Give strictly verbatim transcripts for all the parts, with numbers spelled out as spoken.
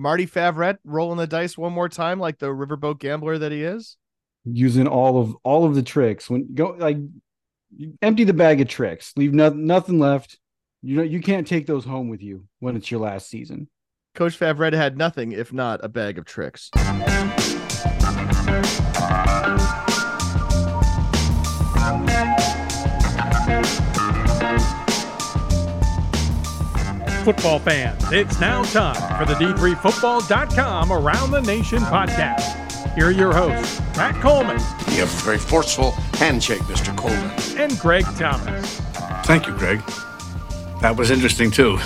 Marty Favret rolling the dice one more time, like the riverboat gambler that he is, using all of all of the tricks. When go like empty the bag of tricks, leave no, nothing left. You know you can't take those home with you when it's your last season. Coach Favret had nothing if not a bag of tricks. Football fans, it's now time for the D three football dot com Around the Nation podcast. Here are your hosts, Pat Coleman. You have a very forceful handshake, Mister Coleman. And Greg Thomas. Thank you, Greg. That was interesting, too.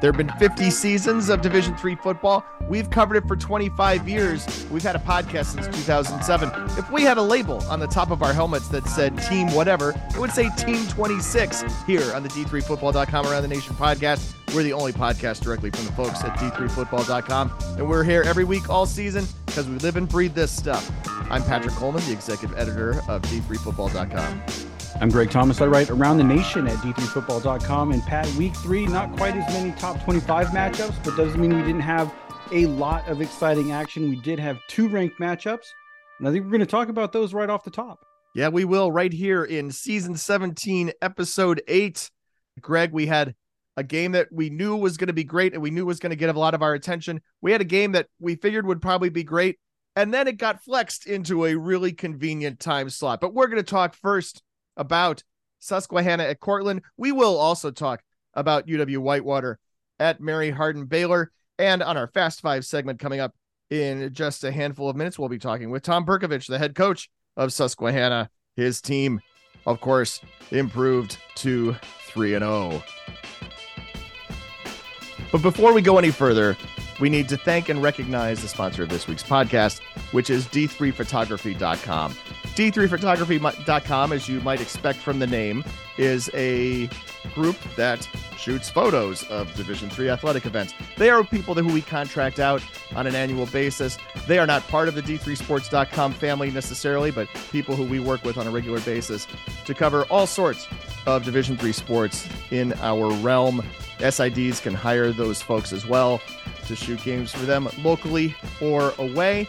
There have been fifty seasons of Division three football. We've covered it for twenty-five years. We've had a podcast since two thousand seven. If we had a label on the top of our helmets that said team whatever, it would say team twenty-six here on the D three football dot com Around the Nation podcast. We're the only podcast directly from the folks at D three football dot com. And we're here every week all season because we live and breathe this stuff. I'm Patrick Coleman, the executive editor of D three football dot com. I'm Greg Thomas. I write Around the Nation at D three football dot com. And Pat, week three, not quite as many top twenty-five matchups, but doesn't mean we didn't have a lot of exciting action. We did have two ranked matchups, and I think we're going to talk about those right off the top. Yeah, we will right here in season seventeen, episode eight. Greg, we had a game that we knew was going to be great and we knew was going to get a lot of our attention. We had a game that we figured would probably be great, and then it got flexed into a really convenient time slot. But we're going to talk first about Susquehanna at Cortland. We will also talk about U W-Whitewater at Mary Hardin-Baylor. And on our Fast Five segment coming up in just a handful of minutes, we'll be talking with Tom Perkovich, the head coach of Susquehanna. His team, of course, improved to three and oh. But before we go any further, we need to thank and recognize the sponsor of this week's podcast, which is D three photography dot com. D three photography dot com, as you might expect from the name, is a group that shoots photos of Division three athletic events. They are people who we contract out on an annual basis. They are not part of the D three sports dot com family necessarily, but people who we work with on a regular basis to cover all sorts of Division three sports in our realm. S I Ds can hire those folks as well to shoot games for them locally or away.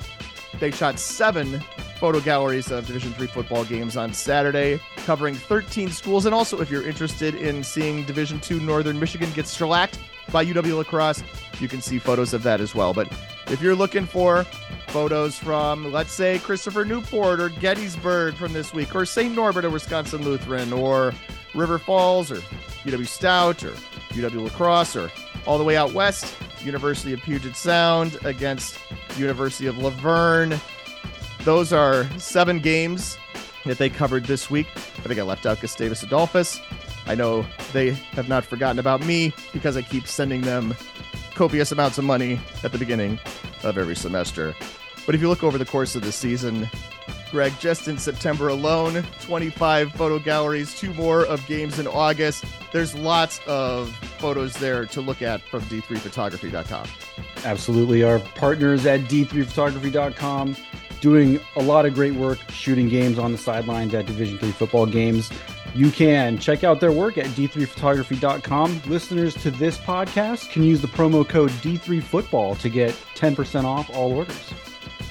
They shot seven photo galleries of Division three football games on Saturday, covering thirteen schools. And also, if you're interested in seeing Division two Northern Michigan get shellacked by U W-Lacrosse, you can see photos of that as well. But if you're looking for photos from, let's say, Christopher Newport or Gettysburg from this week, or Saint Norbert or Wisconsin Lutheran, or River Falls or U W-Stout or U W-Lacrosse, or all the way out west, University of Puget Sound against University of Laverne. Those are seven games that they covered this week. I think I left out Gustavus Adolphus. I know they have not forgotten about me because I keep sending them copious amounts of money at the beginning of every semester. But if you look over the course of the season, Greg, just in September alone, twenty-five photo galleries, two more of games in August. There's lots of photos there to look at from D three photography dot com. Absolutely. Our partners at D three photography dot com doing a lot of great work, shooting games on the sidelines at Division three football games. You can check out their work at D three photography dot com. Listeners to this podcast can use the promo code D three football to get ten percent off all orders.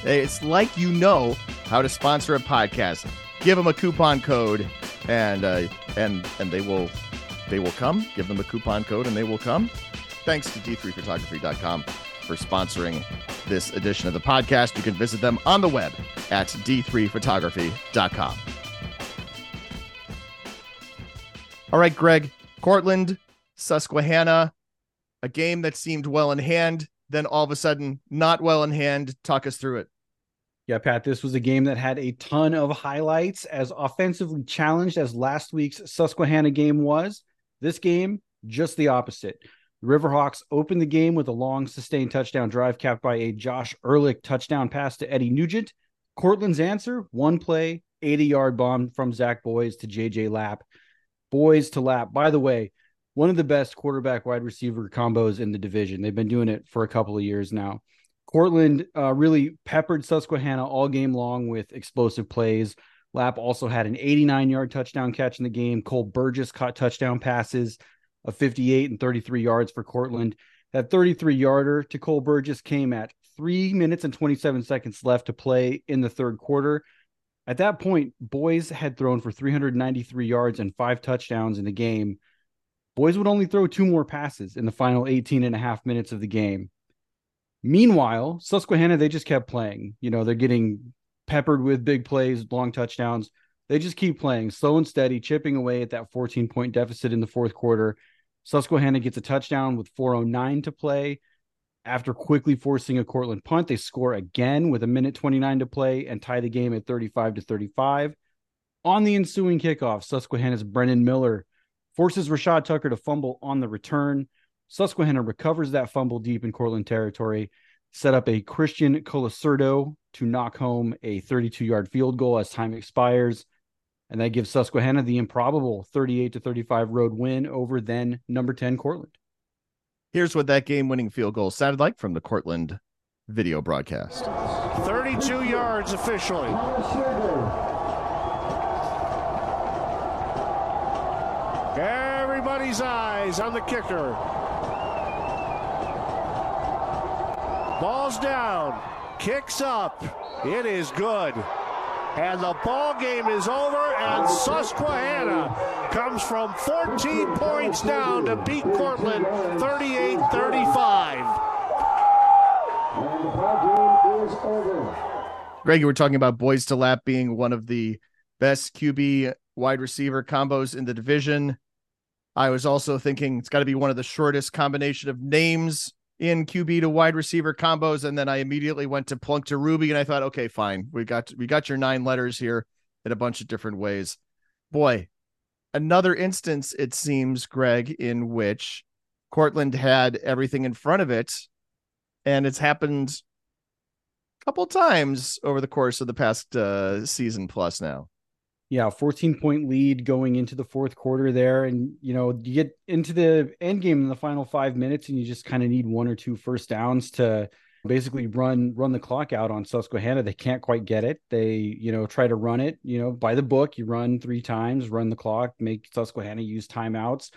It's like you know how to sponsor a podcast. Give them a coupon code, and uh, and and they will they will come. Give them a coupon code, and they will come. Thanks to D three photography dot com for sponsoring this edition of the podcast. You can visit them on the web at D three photography dot com. All right, Greg, Cortland, Susquehanna, a game that seemed well in hand, then all of a sudden not well in hand. Talk us through it. Yeah, Pat, this was a game that had a ton of highlights. As offensively challenged as last week's Susquehanna game was, this game, just the opposite. The Riverhawks opened the game with a long sustained touchdown drive capped by a Josh Ehrlich touchdown pass to Eddie Nugent. Cortland's answer, one play, eighty-yard bomb from Zach Boyes to J J. Lapp. Boyes to Lapp. By the way, one of the best quarterback wide receiver combos in the division. They've been doing it for a couple of years now. Cortland uh, really peppered Susquehanna all game long with explosive plays. Lapp also had an eighty-nine-yard touchdown catch in the game. Cole Burgess caught touchdown passes of fifty-eight and thirty-three yards for Cortland. That thirty-three yarder to Cole Burgess came at three minutes and twenty-seven seconds left to play in the third quarter. At that point, Boyes had thrown for three hundred ninety-three yards and five touchdowns in the game. Boyes would only throw two more passes in the final eighteen and a half minutes of the game. Meanwhile, Susquehanna, they just kept playing. You know, they're getting peppered with big plays, long touchdowns. They just keep playing slow and steady, chipping away at that fourteen point deficit in the fourth quarter. Susquehanna gets a touchdown with four oh nine to play. After quickly forcing a Cortland punt, they score again with a minute twenty-nine to play and tie the game at thirty-five to thirty-five. On the ensuing kickoff, Susquehanna's Brennan Miller forces Rashad Tucker to fumble on the return. Susquehanna recovers that fumble deep in Cortland territory, set up a Christian Colasurdo to knock home a thirty-two-yard field goal as time expires. And that gives Susquehanna the improbable thirty-eight to thirty-five road win over then number ten Cortland. Here's what that game-winning field goal sounded like from the Cortland video broadcast. thirty-two yards officially. Everybody's eyes on the kicker. Ball's down, kicks up. It is good. And the ball game is over, and Susquehanna comes from fourteen points down to beat Cortland thirty-eight thirty-five. Greg, you were talking about Boyes to Lapp being one of the best Q B wide receiver combos in the division. I was also thinking it's got to be one of the shortest combination of names in Q B to wide receiver combos. And then I immediately went to Plunk to Ruby, and I thought, okay, fine. We got, we got your nine letters here in a bunch of different ways. Boy, another instance, it seems, Greg, in which Cortland had everything in front of it. And it's happened a couple times over the course of the past uh, season plus now. Yeah, fourteen-point lead going into the fourth quarter there. And, you know, you get into the end game in the final five minutes and you just kind of need one or two first downs to basically run run the clock out on Susquehanna. They can't quite get it. They, you know, try to run it, you know, by the book. You run three times, run the clock, make Susquehanna use timeouts.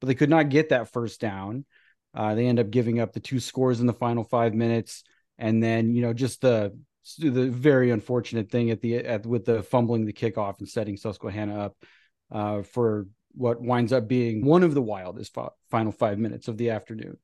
But they could not get that first down. Uh, they end up giving up the two scores in the final five minutes. And then, you know, just the... the very unfortunate thing at the at with the fumbling the kickoff and setting Susquehanna up uh, for what winds up being one of the wildest fo- final five minutes of the afternoon.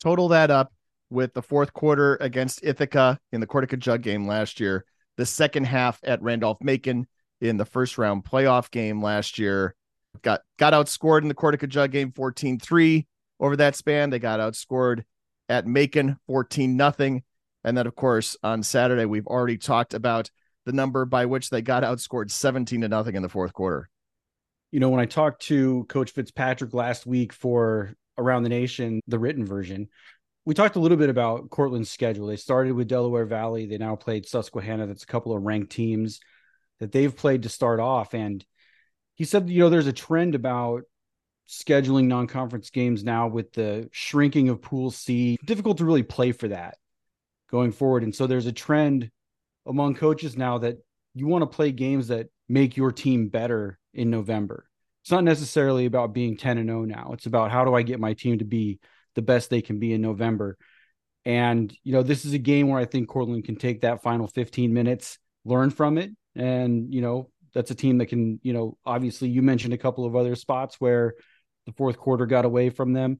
Total that up with the fourth quarter against Ithaca in the Cortaca Jug game last year, the second half at Randolph-Macon in the first round playoff game last year. Got got outscored in the Cortaca Jug game fourteen three over that span. They got outscored at Macon fourteen nothing. And then, of course, on Saturday, we've already talked about the number by which they got outscored seventeen to nothing in the fourth quarter. You know, when I talked to Coach Fitzpatrick last week for Around the Nation, the written version, we talked a little bit about Cortland's schedule. They started with Delaware Valley. They now played Susquehanna. That's a couple of ranked teams that they've played to start off. And he said, you know, there's a trend about scheduling non-conference games now with the shrinking of Pool C. Difficult to really play for that going forward. And so there's a trend among coaches now that you want to play games that make your team better in November. It's not necessarily about being ten and oh now. It's about how do I get my team to be the best they can be in November. And, you know, this is a game where I think Cortland can take that final fifteen minutes, learn from it. And, you know, that's a team that can, you know, obviously you mentioned a couple of other spots where the fourth quarter got away from them.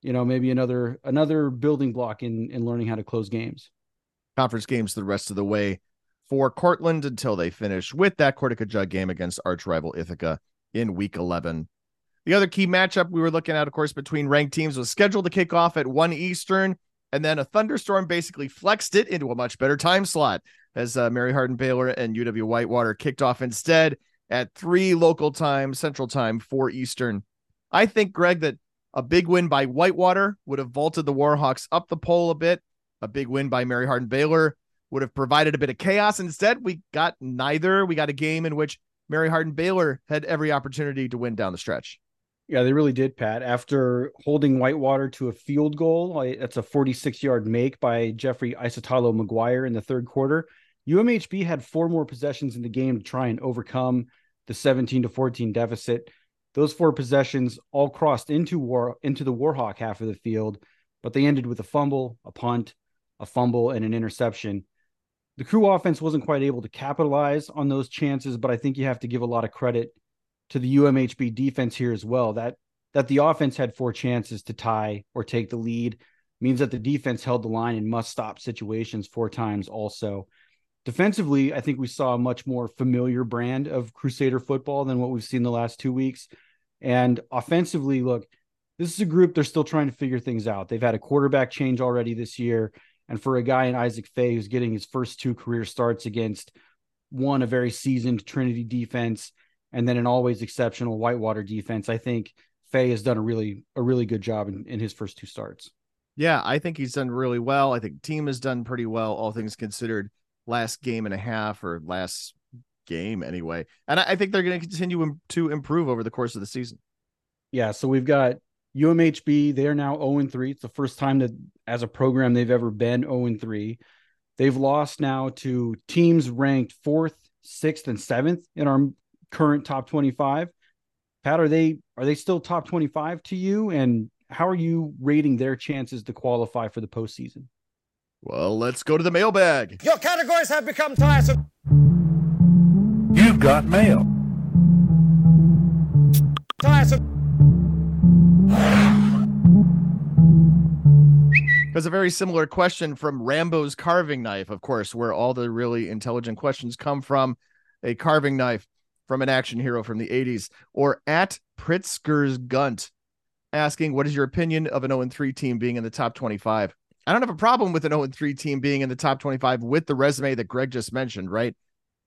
You know, maybe another another building block in, in learning how to close games. Conference games the rest of the way for Cortland until they finish with that Cortaca Jug game against arch-rival Ithaca in Week eleven. The other key matchup we were looking at, of course, between ranked teams was scheduled to kick off at one Eastern, and then a thunderstorm basically flexed it into a much better time slot as uh, Mary Hardin-Baylor and U W-Whitewater kicked off instead at three local time, Central time, four Eastern. I think, Greg, that a big win by Whitewater would have vaulted the Warhawks up the pole a bit. A big win by Mary Hardin-Baylor would have provided a bit of chaos. Instead, we got neither. We got a game in which Mary Hardin-Baylor had every opportunity to win down the stretch. Yeah, they really did, Pat. After holding Whitewater to a field goal, that's a forty-six-yard make by Jeffrey Isitalo-McGuire in the third quarter. U M H B had four more possessions in the game to try and overcome the seventeen to fourteen deficit. Those four possessions all crossed into war into the Warhawk half of the field. but they ended with a fumble, a punt, a fumble, and an interception. The Crew offense wasn't quite able to capitalize on those chances, but I think you have to give a lot of credit to the U M H B defense here as well. That that the offense had four chances to tie or take the lead means that the defense held the line in must-stop situations four times also. Defensively, I think we saw a much more familiar brand of Crusader football than what we've seen the last two weeks. And offensively, look, this is a group, they're still trying to figure things out. They've had a quarterback change already this year. And for a guy in Isaac Faye who's getting his first two career starts against, one, a very seasoned Trinity defense, and then an always exceptional Whitewater defense, I think Faye has done a really a really good job in, in his first two starts. Yeah, I think he's done really well. I think team has done pretty well, all things considered, last game and a half or last game anyway. And I, I think they're going to continue to improve over the course of the season. Yeah, so we've got U M H B, they are now oh and three. It's the first time that as a program they've ever been oh and three. They've lost now to teams ranked fourth, sixth, and seventh in our current top twenty-five. Pat, are they are they still top twenty-five to you? And how are you rating their chances to qualify for the postseason? Well, let's go to the mailbag. Your categories have become tiresome. You've got mail. Tiresome. Because a very similar question from Rambo's Carving Knife, of course, where all the really intelligent questions come from, a carving knife from an action hero from the eighties, or at Pritzker's Gunt asking, what is your opinion of an oh and three team being in the top twenty-five? I don't have a problem with an oh and three team being in the top twenty-five with the resume that Greg just mentioned, right?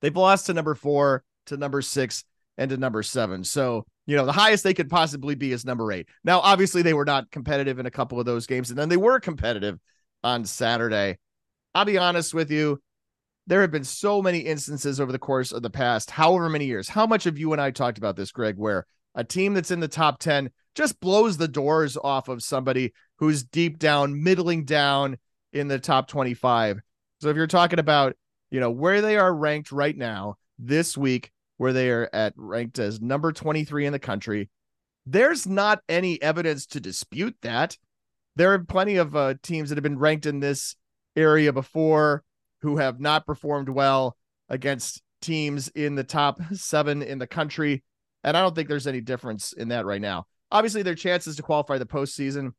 They've lost to number four, to number six, and to number seven. So, you know, the highest they could possibly be is number eight. Now, obviously, they were not competitive in a couple of those games, and then they were competitive on Saturday. I'll be honest with you. There have been so many instances over the course of the past, however many years, how much have you and I talked about this, Greg, where a team that's in the top ten just blows the doors off of somebody who's deep down, middling down in the top twenty-five. So if you're talking about, you know, where they are ranked right now this week, where they are at ranked as number twenty-three in the country. There's not any evidence to dispute that. There are plenty of uh, teams that have been ranked in this area before who have not performed well against teams in the top seven in the country. And I don't think there's any difference in that right now. Obviously, their chances to qualify the postseason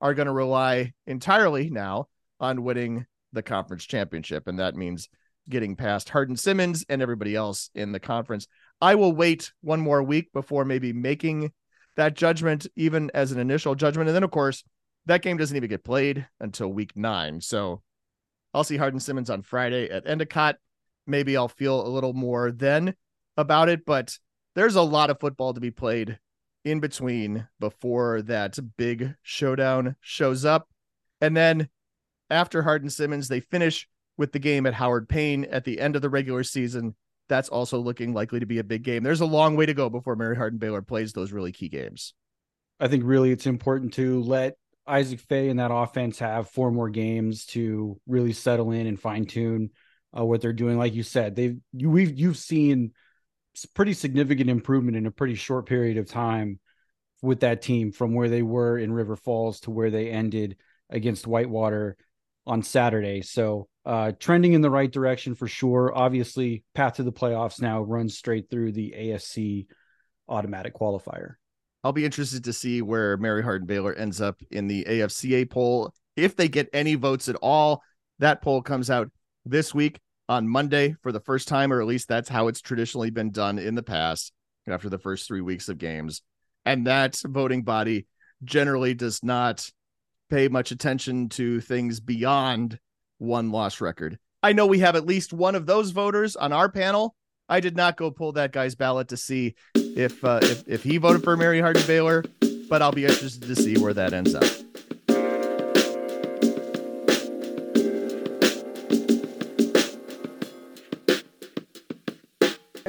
are going to rely entirely now on winning the conference championship. And that means getting past Harden Simmons and everybody else in the conference. I will wait one more week before maybe making that judgment, even as an initial judgment. And then, of course, that game doesn't even get played until week nine. So I'll see Harden Simmons on Friday at Endicott. Maybe I'll feel a little more then about it, but there's a lot of football to be played in between before that big showdown shows up. And then after Harden Simmons, they finish with the game at Howard Payne at the end of the regular season. That's also looking likely to be a big game. There's a long way to go before Mary Hardin-Baylor plays those really key games. I think really it's important to let Isaac Faye and that offense have four more games to really settle in and fine tune uh, what they're doing. Like you said, they've, you, we've, you've seen pretty significant improvement in a pretty short period of time with that team from where they were in River Falls to where they ended against Whitewater on Saturday. So Uh, trending in the right direction for sure. Obviously, path to the playoffs now runs straight through the A S C automatic qualifier. I'll be interested to see where Mary Hardin-Baylor ends up in the A F C A poll. If they get any votes at all, that poll comes out this week on Monday for the first time, or at least that's how it's traditionally been done in the past after the first three weeks of games. And that voting body generally does not pay much attention to things beyond one loss record. I know we have at least one of those voters on our panel. I did not go pull that guy's ballot to see if uh, if, if he voted for Mary Hardin-Baylor, but I'll be interested to see where that ends up.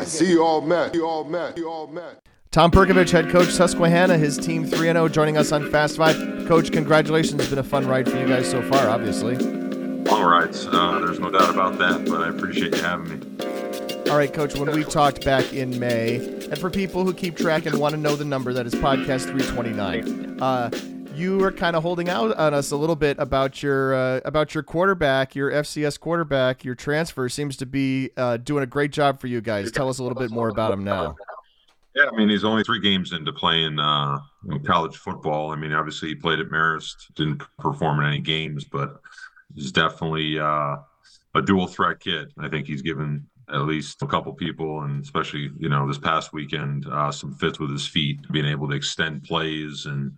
See you all, man. You all, man. You all, man. Tom Perkovich, head coach Susquehanna, his team three and oh, joining us on Fast Five. Coach, congratulations. It's been a fun ride for you guys so far, obviously. All right. Uh, there's no doubt about that, but I appreciate you having me. All right, Coach, when we talked back in May, and for people who keep track and want to know the number, that is podcast three twenty-nine. Uh, you were kind of holding out on us a little bit about your uh, about your quarterback, your F C S quarterback, your transfer seems to be uh, doing a great job for you guys. Tell us a little bit more about him now. Yeah, I mean, he's only three games into playing uh, college football. I mean, obviously he played at Marist, didn't perform in any games, but he's definitely uh, a dual threat kid. I think he's given at least a couple people, and especially, you know, this past weekend, uh, some fits with his feet, being able to extend plays. And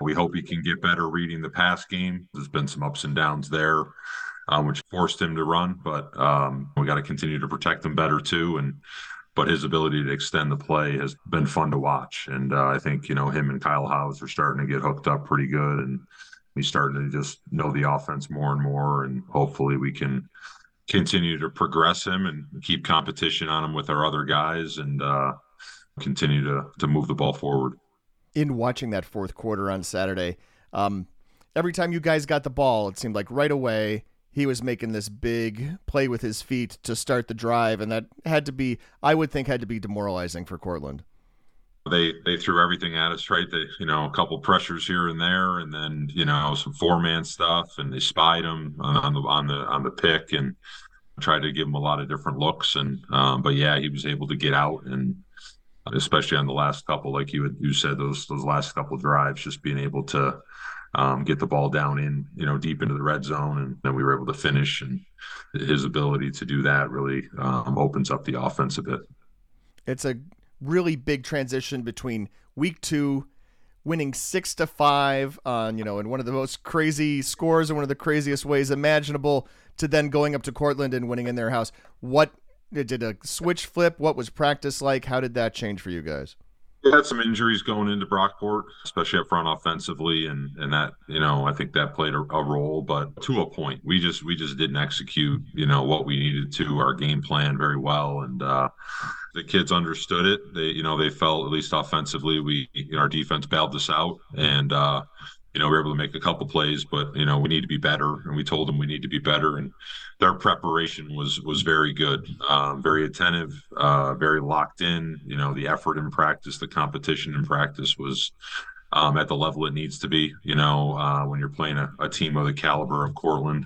we hope he can get better reading the pass game. There's been some ups and downs there, uh, which forced him to run, but um, we got to continue to protect him better too. And But his ability to extend the play has been fun to watch. And uh, I think, you know, him and Kyle Howes are starting to get hooked up pretty good. And he's starting to just know the offense more and more. And hopefully we can continue to progress him and keep competition on him with our other guys and uh, continue to, to move the ball forward. In watching that fourth quarter on Saturday, um, every time you guys got the ball, it seemed like right away, he was making this big play with his feet to start the drive, and that had to be, I would think, had to be demoralizing for Cortland. They they threw everything at us, right? They, you know, a couple pressures here and there, and then, you know, some four-man stuff, and they spied him on the on the on the pick and tried to give him a lot of different looks. And um, but yeah, he was able to get out, and especially on the last couple, like you had, you said, those those last couple drives, just being able to. Um, get the ball down in, you know, deep into the red zone, and then we were able to finish. And his ability to do that really um, opens up the offense a bit. It's a really big transition between week two, winning six to five on, you know, in one of the most crazy scores and one of the craziest ways imaginable, to then going up to Cortland and winning in their house. What did a switch flip? What was practice like? How did that change for you guys? We had some injuries going into Brockport, especially up front offensively, and and that, you know, I think that played a, a role, but to a point. We just we just didn't execute, you know, what we needed to, our game plan very well, and uh, the kids understood it. They, you know, they felt, at least offensively, we, you know, our defense bailed us out, and uh, you know, we were able to make a couple plays, but, you know, we need to be better, and we told them we need to be better, and their preparation was was very good, um, very attentive, uh, very locked in. You know, the effort in practice, the competition in practice was um, at the level it needs to be, you know, uh, when you're playing a, a team of the caliber of Cortland.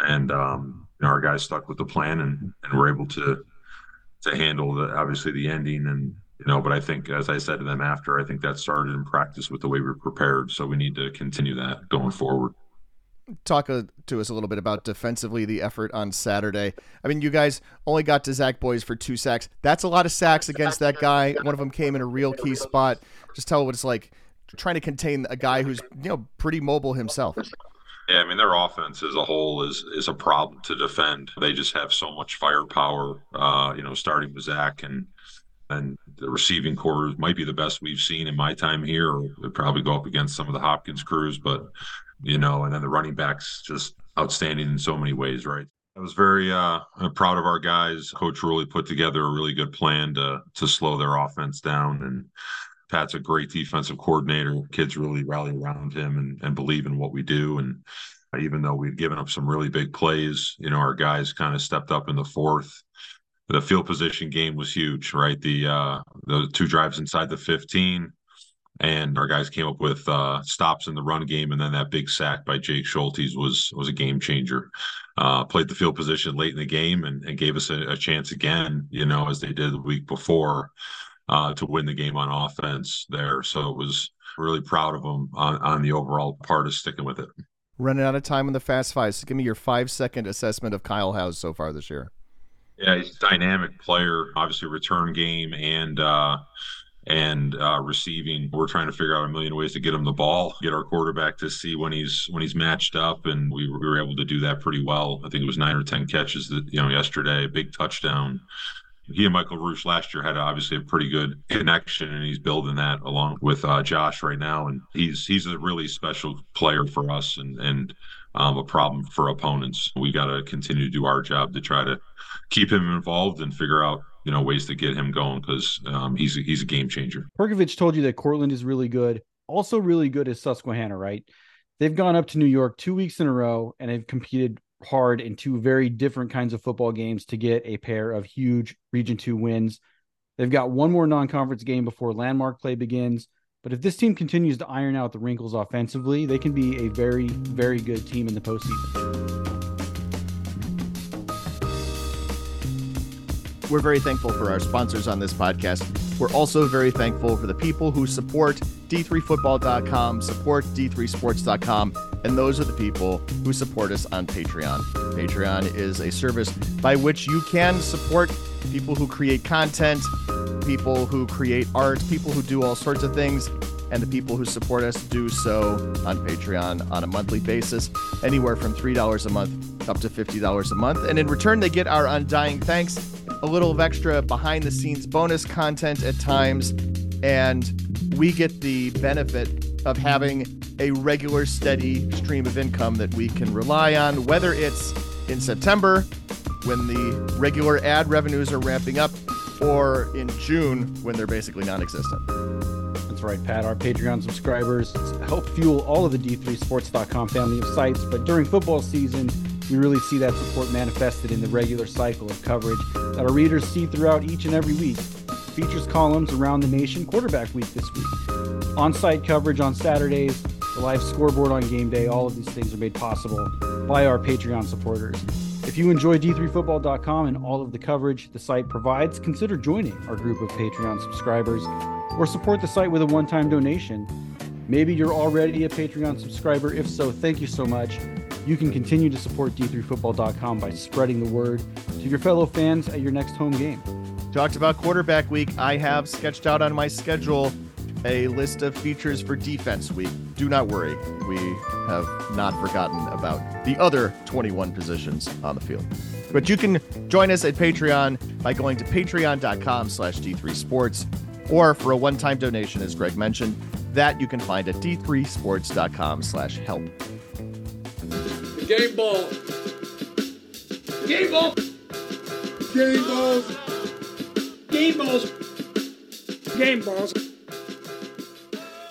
And um, you know, our guys stuck with the plan, and, and were able to to handle, the, obviously, the ending. And, you know, but I think, as I said to them after, I think that started in practice with the way we were prepared. So we need to continue that going forward. Talk to us a little bit about defensively the effort on Saturday. I mean, you guys only got to Zach Boyes for two sacks. That's a lot of sacks against that guy. One of them came in a real key spot. Just tell what it's like trying to contain a guy who's, you know, pretty mobile himself. Yeah, I mean, their offense as a whole is is a problem to defend. They just have so much firepower, uh, you know, starting with Zach, and and the receiving corps might be the best we've seen in my time here. They'll probably go up against some of the Hopkins crews, but you know, and then the running backs just outstanding in so many ways, right? I was very uh, proud of our guys. Coach Rulli put together a really good plan to to slow their offense down, and Pat's a great defensive coordinator. Kids really rally around him and, and believe in what we do. And even though we've given up some really big plays, you know, our guys kind of stepped up in the fourth. The field position game was huge, right? The uh, the two drives inside the fifteen. And our guys came up with uh, stops in the run game, and then that big sack by Jake Schultes was was a game changer. Uh, played the field position late in the game, and, and gave us a, a chance again, you know, as they did the week before, uh, to win the game on offense there. So it was really proud of them on, on the overall part of sticking with it. Running out of time on the fast five, so give me your five-second assessment of Kyle Howes so far this year. Yeah, he's a dynamic player, obviously return game and uh, – and uh, receiving. We're trying to figure out a million ways to get him the ball, get our quarterback to see when he's when he's matched up, and we, we were able to do that pretty well. I think it was nine or ten catches that, you know, yesterday, big touchdown. He and Michael Roosh last year had obviously a pretty good connection, and he's building that along with uh, Josh right now. And he's he's a really special player for us, and, and um, a problem for opponents. We got to continue to do our job to try to keep him involved and figure out, you know, ways to get him going, because um, he's, a, he's a game changer. Perkovich told you that Cortland is really good. Also really good is Susquehanna, right? They've gone up to New York two weeks in a row, and they've competed hard in two very different kinds of football games to get a pair of huge Region two wins. They've got one more non-conference game before landmark play begins. But if this team continues to iron out the wrinkles offensively, they can be a very, very good team in the postseason. We're very thankful for our sponsors on this podcast. We're also very thankful for the people who support D three football dot com, support D three sports dot com, and those are the people who support us on Patreon. Patreon is a service by which you can support people who create content, people who create art, people who do all sorts of things, and the people who support us do so on Patreon on a monthly basis, anywhere from three dollars a month up to fifty dollars a month. And in return, they get our undying thanks, a little of extra behind-the-scenes bonus content at times, and we get the benefit of having a regular, steady stream of income that we can rely on, whether it's in September when the regular ad revenues are ramping up, or in June when they're basically non-existent. That's right, Pat. Our Patreon subscribers help fuel all of the D three sports dot com family of sites, but during football season, we really see that support manifested in the regular cycle of coverage that our readers see throughout each and every week. Features columns around the nation, quarterback week this week, on-site coverage on Saturdays, the live scoreboard on game day. All of these things are made possible by our Patreon supporters. If you enjoy D three football dot com and all of the coverage the site provides, consider joining our group of Patreon subscribers or support the site with a one-time donation. Maybe you're already a Patreon subscriber. If so, thank you so much. You can continue to support D three football dot com by spreading the word to your fellow fans at your next home game. Talked about quarterback week. I have sketched out on my schedule a list of features for defense week. Do not worry. We have not forgotten about the other twenty-one positions on the field. But you can join us at Patreon by going to patreon dot com slash D three sports, or for a one-time donation, as Greg mentioned, that you can find at D three sports dot com slash help. Game ball. Game ball. Game balls. Game balls. Game balls.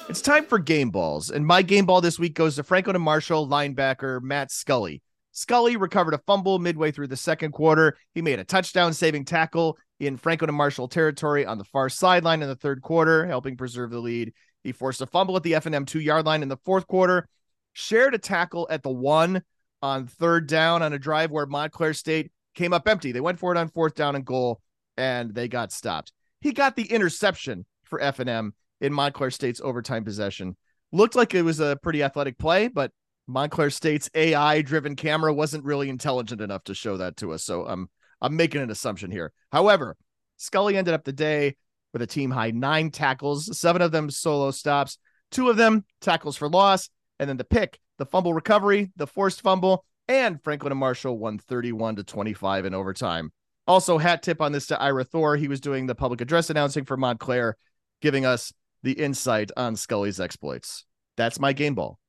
It's time for game balls, and my game ball this week goes to Franklin and Marshall linebacker Matt Scully. Scully recovered a fumble midway through the second quarter. He made a touchdown-saving tackle in Franklin and Marshall territory on the far sideline in the third quarter, helping preserve the lead. He forced a fumble at the F and M two-yard line in the fourth quarter, shared a tackle at the one on third down on a drive where Montclair State came up empty. They went for it on fourth down and goal, and they got stopped. He got the interception for F and M in Montclair State's overtime possession. Looked like it was a pretty athletic play, but Montclair State's A I-driven camera wasn't really intelligent enough to show that to us, so I'm I'm making an assumption here. However, Scully ended up the day with a team-high nine tackles, seven of them solo stops, two of them tackles for loss, and then the pick, the fumble recovery, the forced fumble, and Franklin and Marshall won thirty-one to twenty-five in overtime. Also, hat tip on this to Ira Thor. He was doing the public address announcing for Montclair, giving us the insight on Scully's exploits. That's my game ball.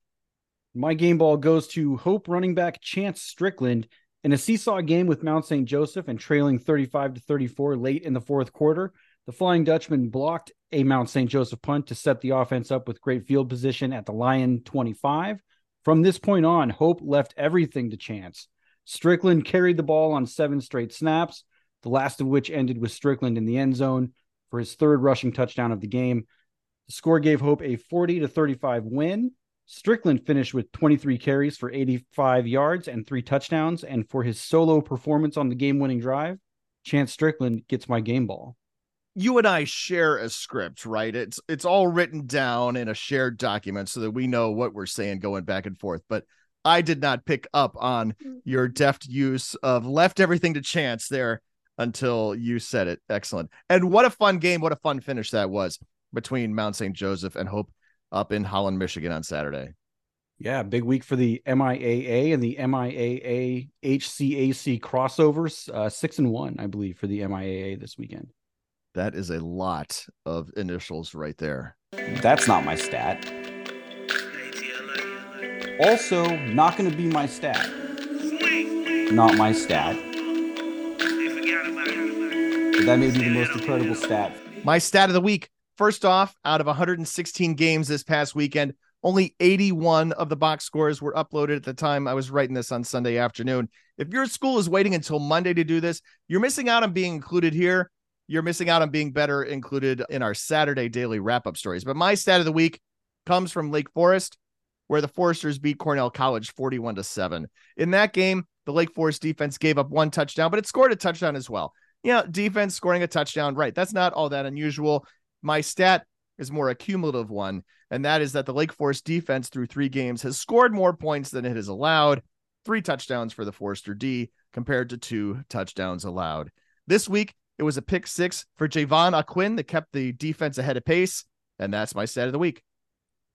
My game ball goes to Hope running back Chance Strickland. In a seesaw game with Mount Saint Joseph and trailing thirty-five to thirty-four late in the fourth quarter, the Flying Dutchman blocked a Mount Saint Joseph punt to set the offense up with great field position at the Lion twenty-five. From this point on, Hope left everything to chance. Strickland carried the ball on seven straight snaps, the last of which ended with Strickland in the end zone for his third rushing touchdown of the game. The score gave Hope a forty to thirty-five win. Strickland finished with twenty-three carries for eighty-five yards and three touchdowns. And for his solo performance on the game-winning drive, Chance Strickland gets my game ball. You and I share a script, right? It's it's all written down in a shared document so that we know what we're saying going back and forth. But I did not pick up on your deft use of left everything to chance there until you said it. Excellent. And what a fun game. What a fun finish that was between Mount Saint Joseph and Hope up in Holland, Michigan on Saturday. Yeah, big week for the M I A A and the M I A A H C A C crossovers, uh, six and one, I believe, for the M I A A this weekend. That is a lot of initials right there. That's not my stat. Also, not going to be my stat. Not my stat. But that may be the most incredible stat. My stat of the week. First off, out of one hundred sixteen games this past weekend, only eighty-one of the box scores were uploaded at the time I was writing this on Sunday afternoon. If your school is waiting until Monday to do this, you're missing out on being included here. You're missing out on being better included in our Saturday daily wrap-up stories. But my stat of the week comes from Lake Forest, where the Foresters beat Cornell College forty-one to seven. In that game, the Lake Forest defense gave up one touchdown, but it scored a touchdown as well. Yeah, you know, defense scoring a touchdown, right? That's not all that unusual. My stat is more a cumulative one, and that is that the Lake Forest defense through three games has scored more points than it has allowed. Three touchdowns for the Forester D compared to two touchdowns allowed. This week, it was a pick six for Javon Aquin that kept the defense ahead of pace, and that's my stat of the week.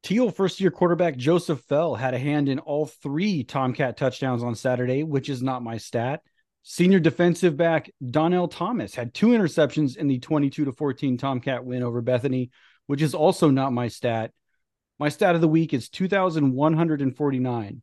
Thiel first-year quarterback Joseph Fell had a hand in all three Tomcat touchdowns on Saturday, which is not my stat. Senior defensive back Donnell Thomas had two interceptions in the twenty-two to fourteen Tomcat win over Bethany, which is also not my stat. My stat of the week is two thousand one hundred forty-nine,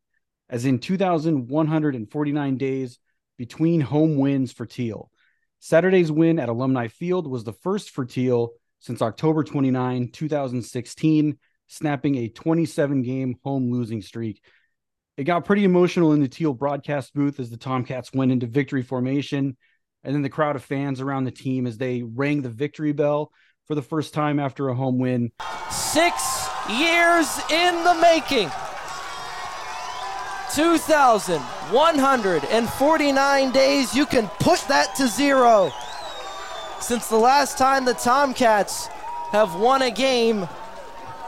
as in two thousand one hundred forty-nine days between home wins for Thiel. Saturday's win at Alumni Field was the first for Thiel since October twenty-ninth, two thousand sixteen, snapping a twenty-seven game home losing streak. It got pretty emotional in the Thiel broadcast booth as the Tomcats went into victory formation, and then the crowd of fans around the team as they rang the victory bell for the first time after a home win. Six years in the making. two thousand one hundred forty-nine days. You can put that to zero since the last time the Tomcats have won a game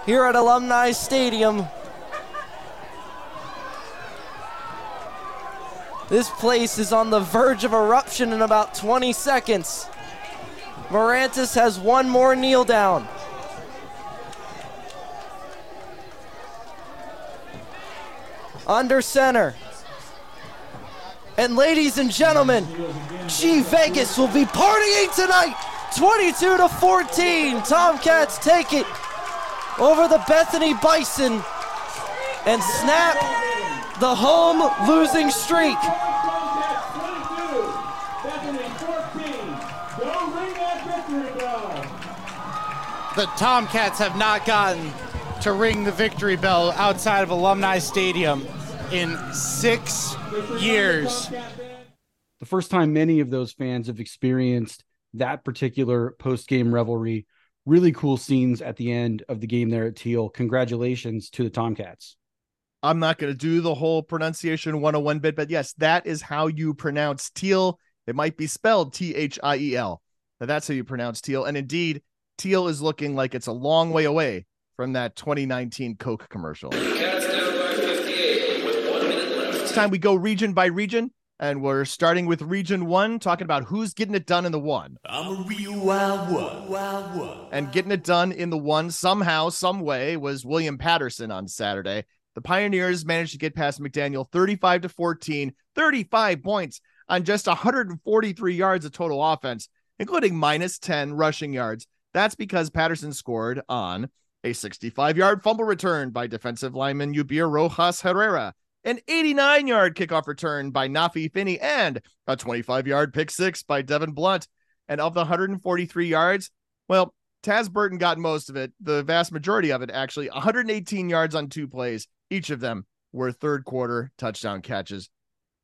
here at Alumni Stadium. This place is on the verge of eruption in about twenty seconds. Morantis has one more kneel down. Under center. And ladies and gentlemen, G Vegas will be partying tonight. twenty-two to fourteen, Tomcats take it over the Bethany Bison and snap the home losing streak. The Tomcats have not gotten to ring the victory bell outside of Alumni Stadium in six years. The first time many of those fans have experienced that particular post-game revelry. Really cool scenes at the end of the game there at Thiel. Congratulations to the Tomcats. I'm not going to do the whole pronunciation one oh one bit, but yes, that is how you pronounce Thiel. It might be spelled T H I E L, but that's how you pronounce Thiel. And indeed, Thiel is looking like it's a long way away from that twenty nineteen Coke commercial. This time we go region by region, and we're starting with Region one, talking about who's getting it done in the one. I'm a real wild one. Wild one. And getting it done in the one somehow, some way, was William Patterson on Saturday. The Pioneers managed to get past McDaniel thirty-five to fourteen, thirty-five points on just one hundred forty-three yards of total offense, including minus ten rushing yards. That's because Patterson scored on a sixty-five yard fumble return by defensive lineman Yubir Rojas Herrera, an eighty-nine yard kickoff return by Nafi Finney, and a twenty-five yard pick six by Devin Blunt. And of the one hundred forty-three yards, well, Taz Burton got most of it, the vast majority of it, actually. one hundred eighteen yards on two plays. Each of them were third quarter touchdown catches.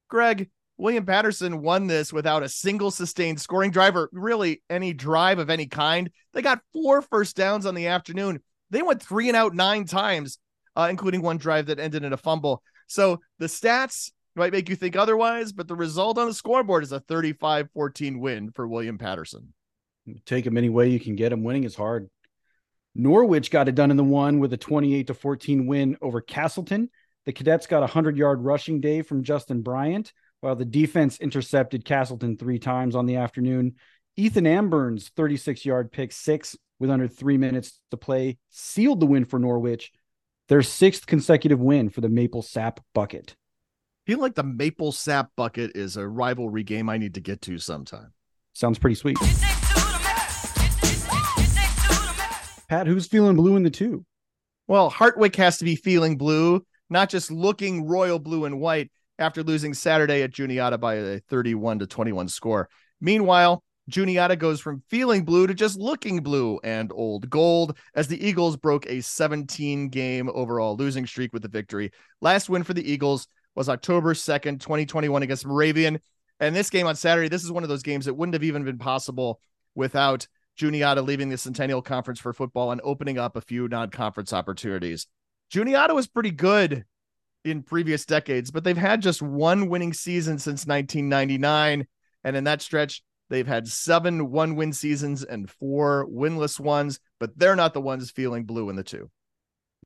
Greg, William Patterson won this without a single sustained scoring drive, or really any drive of any kind. They got four first downs on the afternoon. They went three and out nine times, uh, including one drive that ended in a fumble. So the stats might make you think otherwise, but the result on the scoreboard is a thirty-five fourteen win for William Patterson. Take him any way you can get him. Winning is hard. Norwich got it done in the one with a twenty-eight to fourteen win over Castleton. The Cadets got a hundred yard rushing day from Justin Bryant, while the defense intercepted Castleton three times on the afternoon. Ethan Amburn's thirty-six yard pick six with under three minutes to play sealed the win for Norwich, their sixth consecutive win for the Maple Sap Bucket. I feel like the Maple Sap Bucket is a rivalry game I need to get to sometime. Sounds pretty sweet. Pat, who's feeling blue in the two? Well, Hartwick has to be feeling blue, not just looking royal blue and white, after losing Saturday at Juniata by a thirty-one to twenty-one score. Meanwhile, Juniata goes from feeling blue to just looking blue and old gold as the Eagles broke a seventeen game overall losing streak with the victory. Last win for the Eagles was October second, twenty twenty-one against Moravian. And this game on Saturday, this is one of those games that wouldn't have even been possible without Juniata leaving the Centennial Conference for football and opening up a few non-conference opportunities. Juniata was pretty good in previous decades, but they've had just one winning season since nineteen ninety-nine. And in that stretch, they've had seven one-win seasons and four winless ones, but they're not the ones feeling blue in the two.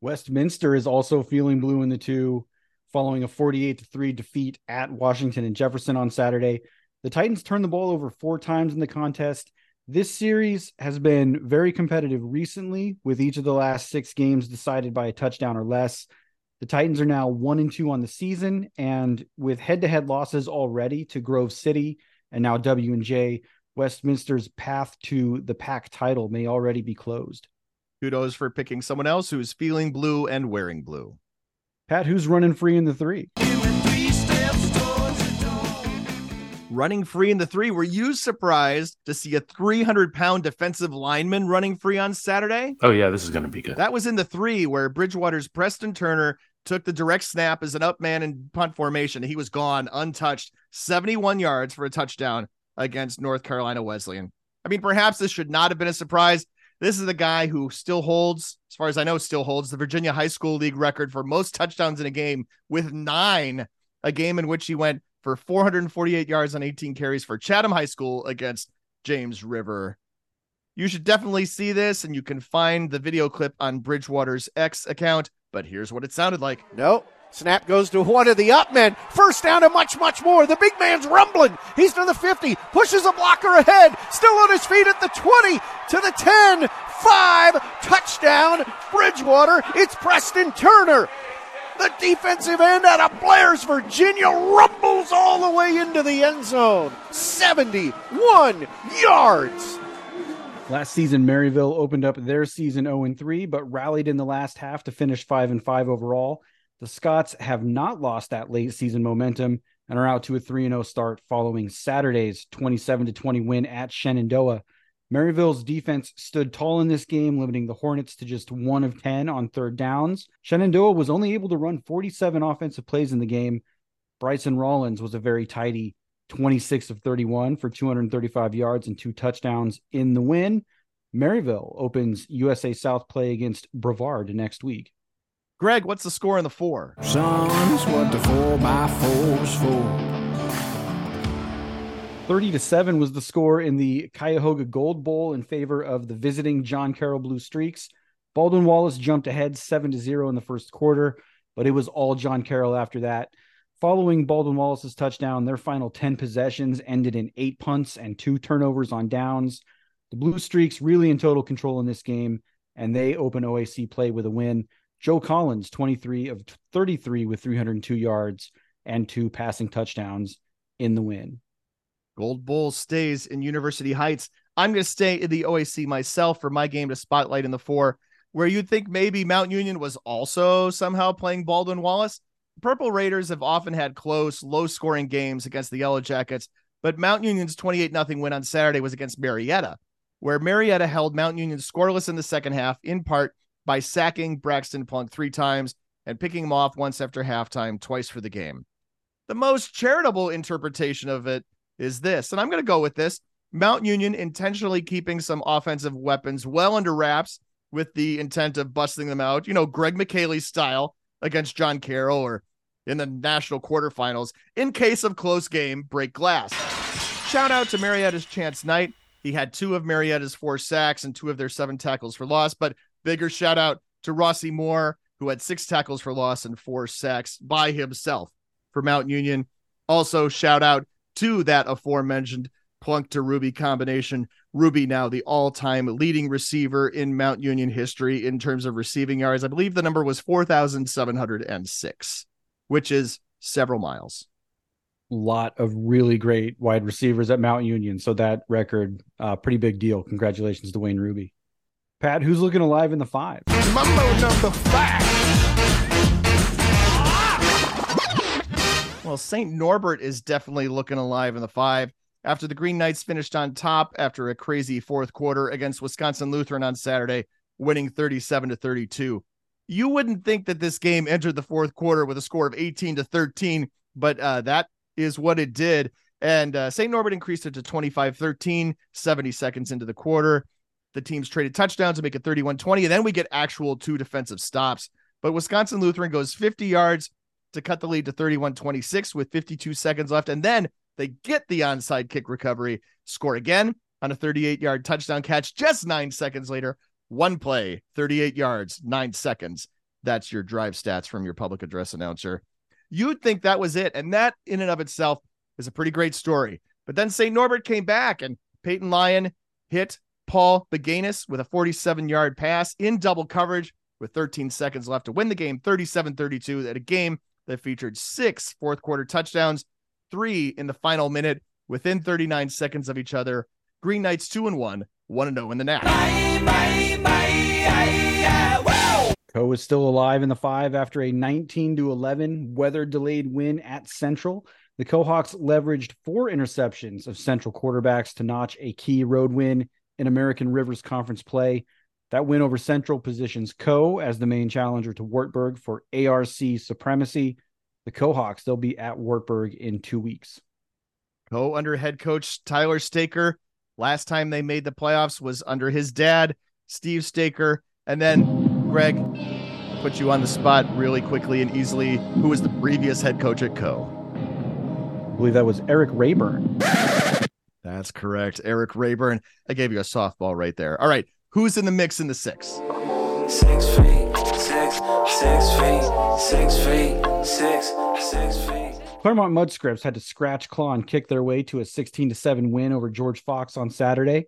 Westminster is also feeling blue in the two following a forty-eight to three defeat at Washington and Jefferson on Saturday. The Titans turned the ball over four times in the contest. This series has been very competitive recently, with each of the last six games decided by a touchdown or less. The Titans are now one and two on the season, and with head-to-head losses already to Grove City and now W and J, Westminster's path to the Pac title may already be closed. Kudos for picking someone else who's feeling blue and wearing blue. Pat, who's running free in the three? Running free in the three. Were you surprised to see a three hundred pound defensive lineman running free on Saturday? Oh, yeah, this is going to be good. That was in the three, where Bridgewater's Preston Turner took the direct snap as an up man in punt formation. He was gone untouched, seventy-one yards for a touchdown against North Carolina Wesleyan. I mean, perhaps this should not have been a surprise. This is the guy who still holds, as far as I know, still holds the Virginia High School League record for most touchdowns in a game with nine, a game in which he went for four hundred forty-eight yards on eighteen carries for Chatham High School against James River. You should definitely see this, and you can find the video clip on Bridgewater's X account, but here's what it sounded like. Nope. Snap goes to one of the up men. First down and much, much more. The big man's rumbling. He's to the fifty. Pushes a blocker ahead. Still on his feet at the twenty. To the ten. Five. Touchdown, Bridgewater. It's Preston Turner, the defensive end out of Blair's, Virginia, rumbles all the way into the end zone. seventy-one yards. Last season, Maryville opened up their season oh and three, but rallied in the last half to finish five and five overall. The Scots have not lost that late season momentum and are out to a three and oh start following Saturday's twenty-seven to twenty win at Shenandoah. Maryville's defense stood tall in this game, limiting the Hornets to just one of ten on third downs. Shenandoah was only able to run forty-seven offensive plays in the game. Bryson Rollins was a very tidy twenty-six of thirty-one for two hundred thirty-five yards and two touchdowns in the win. Maryville opens U S A South play against Brevard next week. Greg, what's the score in the four? Sons, what the four by four's for. thirty to seven was the score in the Cuyahoga Gold Bowl in favor of the visiting John Carroll Blue Streaks. Baldwin Wallace jumped ahead seven to zero in the first quarter, but it was all John Carroll after that. Following Baldwin Wallace's touchdown, their final ten possessions ended in eight punts and two turnovers on downs. The Blue Streaks really in total control in this game, and they open O A C play with a win. Joe Collins, twenty-three of thirty-three with three hundred two yards and two passing touchdowns in the win. Gold Bowl stays in University Heights. I'm going to stay in the O A C myself for my game to spotlight in the four, where you'd think maybe Mount Union was also somehow playing Baldwin Wallace. Purple Raiders have often had close, low-scoring games against the Yellow Jackets, but Mount Union's twenty-eight nothing win on Saturday was against Marietta, where Marietta held Mount Union scoreless in the second half, in part by sacking Braxton Plunk three times and picking him off once after halftime, twice for the game. The most charitable interpretation of it is this, and I'm going to go with this. Mount Union intentionally keeping some offensive weapons well under wraps with the intent of busting them out, you know, Greg McKaylee style against John Carroll or in the national quarterfinals. In case of close game, break glass. Shout out to Marietta's Chance Knight. He had two of Marietta's four sacks and two of their seven tackles for loss, but bigger shout out to Rossi Moore, who had six tackles for loss and four sacks by himself for Mount Union. Also shout out to that aforementioned Plunk to Ruby combination. Ruby now the all-time leading receiver in Mount Union history in terms of receiving yards. I believe the number was four thousand seven hundred six, which is several miles. A lot of really great wide receivers at Mount Union. So that record, uh, pretty big deal. Congratulations to Wayne Ruby. Pat, who's looking alive in the five? Mumbo number five. Well, Saint Norbert is definitely looking alive in the five. After the Green Knights finished on top after a crazy fourth quarter against Wisconsin Lutheran on Saturday, winning thirty-seven to thirty-two. You wouldn't think that this game entered the fourth quarter with a score of eighteen to thirteen, but uh, that is what it did. And uh, Saint Norbert increased it to twenty-five thirteen, seventy seconds into the quarter. The teams traded touchdowns to make it thirty-one twenty, and then we get actual two defensive stops. But Wisconsin Lutheran goes fifty yards to cut the lead to thirty-one twenty-six with fifty-two seconds left, and then they get the onside kick recovery, score again on a thirty-eight yard touchdown catch just nine seconds later. One play, thirty-eight yards, nine seconds. That's your drive stats from your public address announcer. You'd think that was it, and that in and of itself is a pretty great story. But then Saint Norbert came back, and Peyton Lyon hit Paul Beganis with a forty-seven yard pass in double coverage with thirteen seconds left to win the game, thirty-seven thirty-two, at a game that featured six fourth-quarter touchdowns, three in the final minute, within thirty-nine seconds of each other. Green Knights two and one, one and oh in the N A C. Bye, bye, bye, yeah, Co is still alive in the five after a nineteen to eleven weather-delayed win at Central. The Cohawks leveraged four interceptions of Central quarterbacks to notch a key road win in American Rivers Conference play. That win over Central positions Co as the main challenger to Wartburg for A R C supremacy. The Cohawks, they'll be at Wartburg in two weeks. Co under head coach Tyler Staker. Last time they made the playoffs was under his dad, Steve Staker. And then, Greg, put you on the spot really quickly and easily. Who was the previous head coach at Co? I believe that was Eric Rayburn. That's correct. Eric Rayburn. I gave you a softball right there. All right. Who's in the mix in the six? Six feet, six, six feet, six feet, six, six feet. Claremont Mud Scripts had to scratch, claw, and kick their way to a sixteen to seven win over George Fox on Saturday.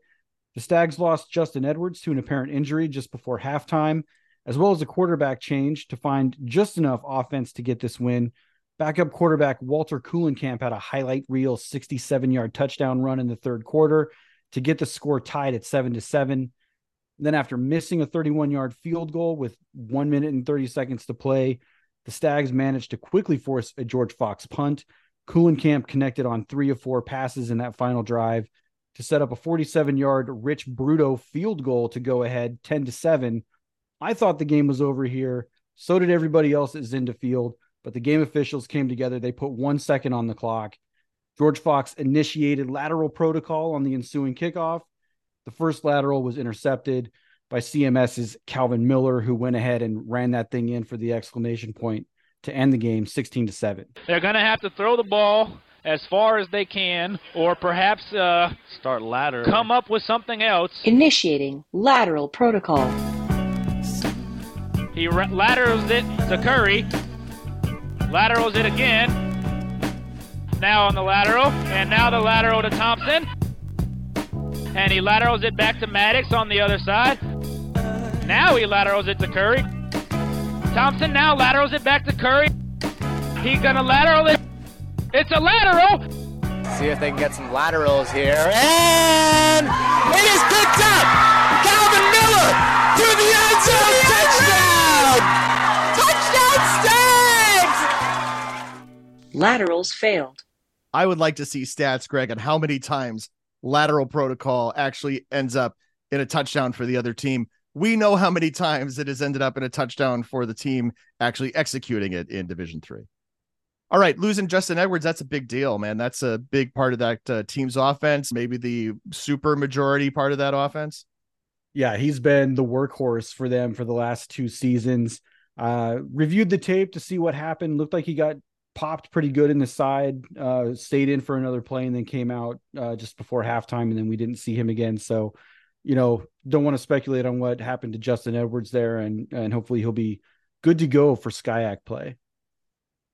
The Stags lost Justin Edwards to an apparent injury just before halftime, as well as a quarterback change to find just enough offense to get this win. Backup quarterback Walter Kuhlenkamp had a highlight reel sixty-seven yard touchdown run in the third quarter to get the score tied at seven to seven. Then after missing a thirty-one yard field goal with one minute and thirty seconds to play, the Stags managed to quickly force a George Fox punt. Kuhlenkamp connected on three of four passes in that final drive to set up a forty-seven yard Rich Bruto field goal to go ahead ten to seven. I thought the game was over here. So did everybody else at Zinda Field, but the game officials came together. They put one second on the clock. George Fox initiated lateral protocol on the ensuing kickoff. The first lateral was intercepted by C M S's Calvin Miller, who went ahead and ran that thing in for the exclamation point to end the game sixteen to seven. They're going to have to throw the ball as far as they can, or perhaps uh, start lateral. Come up with something else. Initiating lateral protocol. He re- laterals it to Curry. Laterals it again. Now on the lateral, and now the lateral to Thompson. And he laterals it back to Maddox on the other side. Now he laterals it to Curry. Thompson now laterals it back to Curry. He's gonna lateral it. It's a lateral. See if they can get some laterals here. And it is picked up. Calvin Miller to the end zone. Touchdown. Touchdown Stags. Laterals failed. I would like to see stats, Greg, on how many times lateral protocol actually ends up in a touchdown for the other team. We know how many times it has ended up in a touchdown for the team actually executing it in Division Three. All right, losing Justin Edwards, that's a big deal, man. That's a big part of that uh, team's offense, maybe the super majority part of that offense. Yeah, he's been the workhorse for them for the last two seasons. Uh, reviewed the tape to see what happened. Looked like he got popped pretty good in the side, uh, stayed in for another play, and then came out uh, just before halftime, and then we didn't see him again. So, you know, don't want to speculate on what happened to Justin Edwards there, and and hopefully he'll be good to go for Skyac play.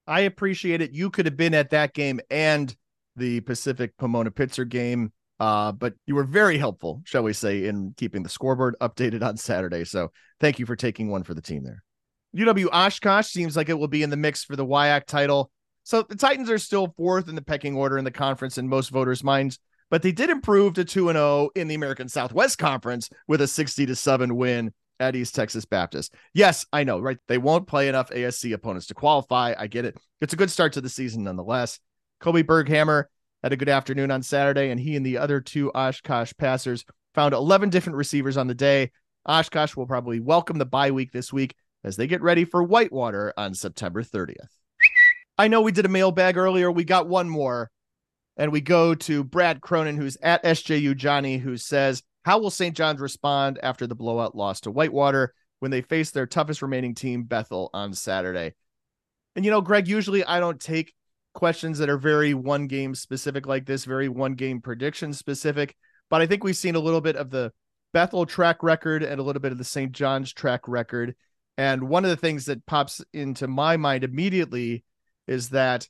I appreciate it. You could have been at that game and the Pacific Pomona-Pitzer game, uh, but you were very helpful, shall we say, in keeping the scoreboard updated on Saturday. So thank you for taking one for the team there. U W Oshkosh seems like it will be in the mix for the W I A C title. So the Titans are still fourth in the pecking order in the conference in most voters' minds, but they did improve to two and oh in the American Southwest Conference with a sixty to seven win at East Texas Baptist. Yes, I know, right? They won't play enough A S C opponents to qualify. I get it. It's a good start to the season nonetheless. Kobe Berghammer had a good afternoon on Saturday, and he and the other two Oshkosh passers found eleven different receivers on the day. Oshkosh will probably welcome the bye week this week as they get ready for Whitewater on September thirtieth. I know we did a mailbag earlier. We got one more. And we go to Brad Cronin, who's at S J U Johnny, who says, how will Saint John's respond after the blowout loss to Whitewater when they face their toughest remaining team, Bethel, on Saturday? And, you know, Greg, usually I don't take questions that are very one game specific like this, very one game prediction specific. But I think we've seen a little bit of the Bethel track record and a little bit of the Saint John's track record. And one of the things that pops into my mind immediately is that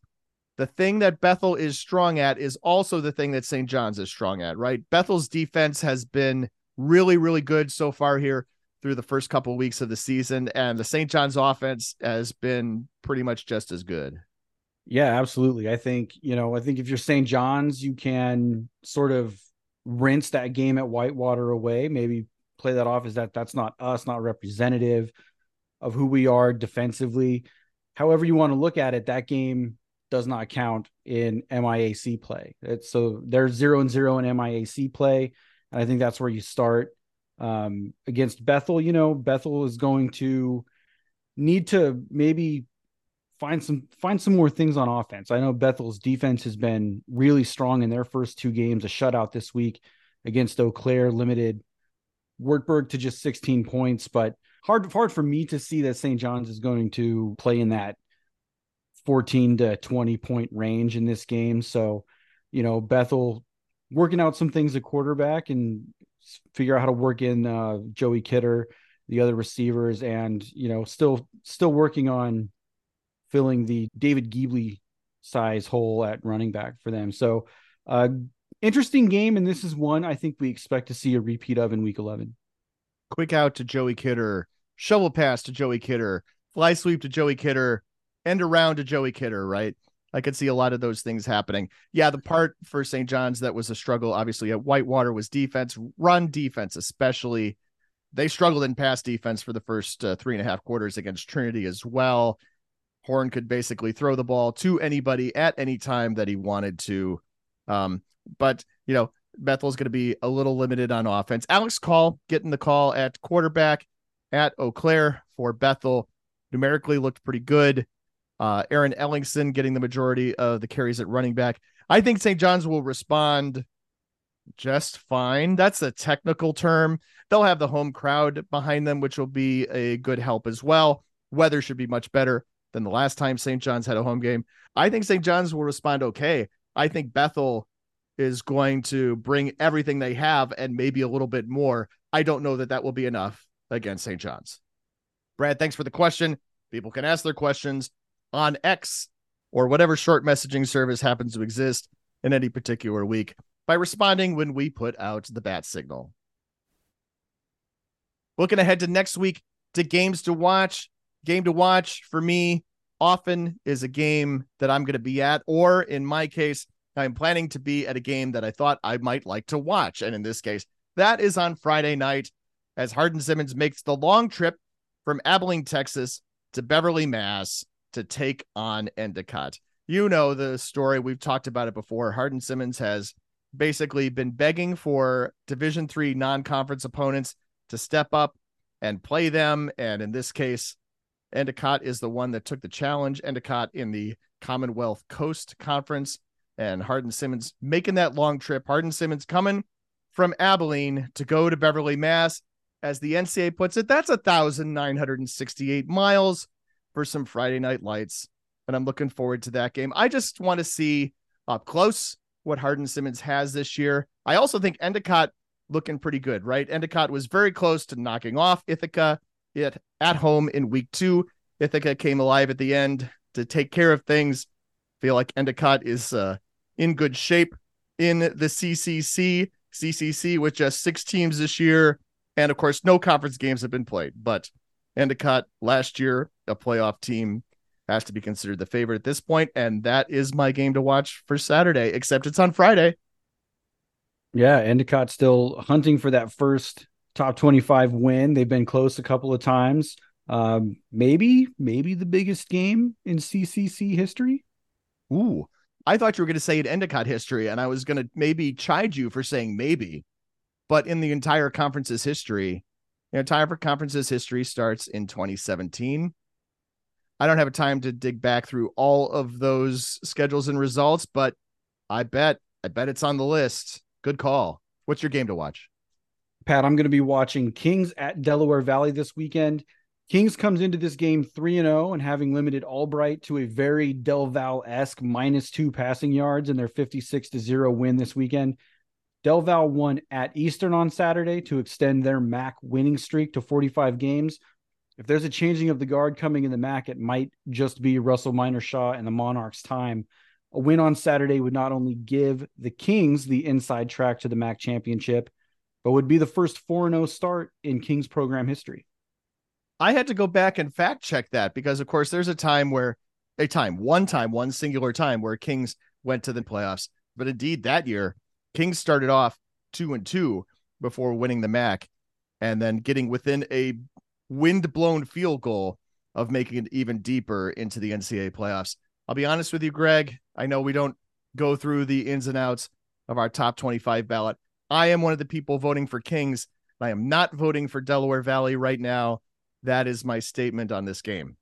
the thing that Bethel is strong at is also the thing that Saint John's is strong at, right? Bethel's defense has been really, really good so far here through the first couple of weeks of the season, and the Saint John's offense has been pretty much just as good. Yeah, absolutely. I think, you know, I think if you're Saint John's, you can sort of rinse that game at Whitewater away, maybe play that off as that that's not us, not representative of who we are defensively. However you want to look at it, that game does not count in M I A C play. It's, so they're zero and zero in M I A C play. And I think that's where you start um, against Bethel. You know, Bethel is going to need to maybe find some, find some more things on offense. I know Bethel's defense has been really strong in their first two games, a shutout this week against Eau Claire, limited Wartburg to just sixteen points, but hard, hard for me to see that Saint John's is going to play in that fourteen to twenty point range in this game. So, you know, Bethel working out some things at quarterback and figure out how to work in uh, Joey Kidder, the other receivers, and, you know, still, still working on filling the David Gheebly size hole at running back for them. So uh interesting game. And this is one I think we expect to see a repeat of in week eleven. Quick out to Joey Kidder, shovel pass to Joey Kidder, fly sweep to Joey Kidder, end around to Joey Kidder, right? I could see a lot of those things happening. Yeah, the part for Saint John's that was a struggle, obviously, at Whitewater was defense, run defense especially. They struggled in pass defense for the first uh, three and a half quarters against Trinity as well. Horn could basically throw the ball to anybody at any time that he wanted to. Um, but, you know, Bethel's going to be a little limited on offense. Alex Call getting the call at quarterback at Eau Claire for Bethel. Numerically looked pretty good. Uh, Aaron Ellingson getting the majority of the carries at running back. I think Saint John's will respond just fine. That's a technical term. They'll have the home crowd behind them, which will be a good help as well. Weather should be much better than the last time Saint John's had a home game. I think Saint John's will respond okay. I think Bethel is going to bring everything they have and maybe a little bit more. I don't know that that will be enough against Saint John's. Brad, thanks for the question. People can ask their questions on X or whatever short messaging service happens to exist in any particular week by responding when we put out the bat signal. Looking ahead to next week to games to watch. Game to watch for me often is a game that I'm going to be at, or in my case, I'm planning to be at a game that I thought I might like to watch. And in this case, that is on Friday night as Harden Simmons makes the long trip from Abilene, Texas to Beverly, Mass to take on Endicott. You know the story. We've talked about it before. Harden Simmons has basically been begging for Division three non-conference opponents to step up and play them. And in this case, Endicott is the one that took the challenge. Endicott in the Commonwealth Coast Conference, and Harden Simmons making that long trip. Harden Simmons coming from Abilene to go to Beverly, Mass. As the N C A A puts it, that's one thousand nine hundred sixty-eight miles for some Friday night lights. And I'm looking forward to that game. I just want to see up close what Harden Simmons has this year. I also think Endicott looking pretty good, right? Endicott was very close to knocking off Ithaca It at home in week two. Ithaca came alive at the end to take care of things. Feel like Endicott is uh, in good shape in the C C C. C C C with just six teams this year. And of course, no conference games have been played, but Endicott last year, a playoff team, has to be considered the favorite at this point. And that is my game to watch for Saturday, except it's on Friday. Yeah, Endicott still hunting for that first top twenty-five win. They've been close a couple of times. Um, maybe, maybe the biggest game in C C C history. Ooh, I thought you were going to say in Endicott history, and I was going to maybe chide you for saying maybe, but in the entire conference's history, the entire conference's history starts in twenty seventeen. I don't have time to dig back through all of those schedules and results, but I bet. I bet it's on the list. Good call. What's your game to watch? Pat, I'm going to be watching Kings at Delaware Valley this weekend. Kings comes into this game three and oh and having limited Albright to a very Del Valle-esque minus two passing yards in their fifty-six to zero win this weekend. Del Valle won at Eastern on Saturday to extend their M A C winning streak to forty-five games. If there's a changing of the guard coming in the M A C, it might just be Russell Minershaw and the Monarchs' time. A win on Saturday would not only give the Kings the inside track to the M A C championship, but would be the first four and oh start in Kings program history. I had to go back and fact check that because, of course, there's a time where a time, one time, one singular time where Kings went to the playoffs. But indeed, that year, Kings started off two and two before winning the M A C and then getting within a wind-blown field goal of making it even deeper into the N C double A playoffs. I'll be honest with you, Greg. I know we don't go through the ins and outs of our top twenty-five ballot. I am one of the people voting for Kings. I am not voting for Delaware Valley right now. That is my statement on this game.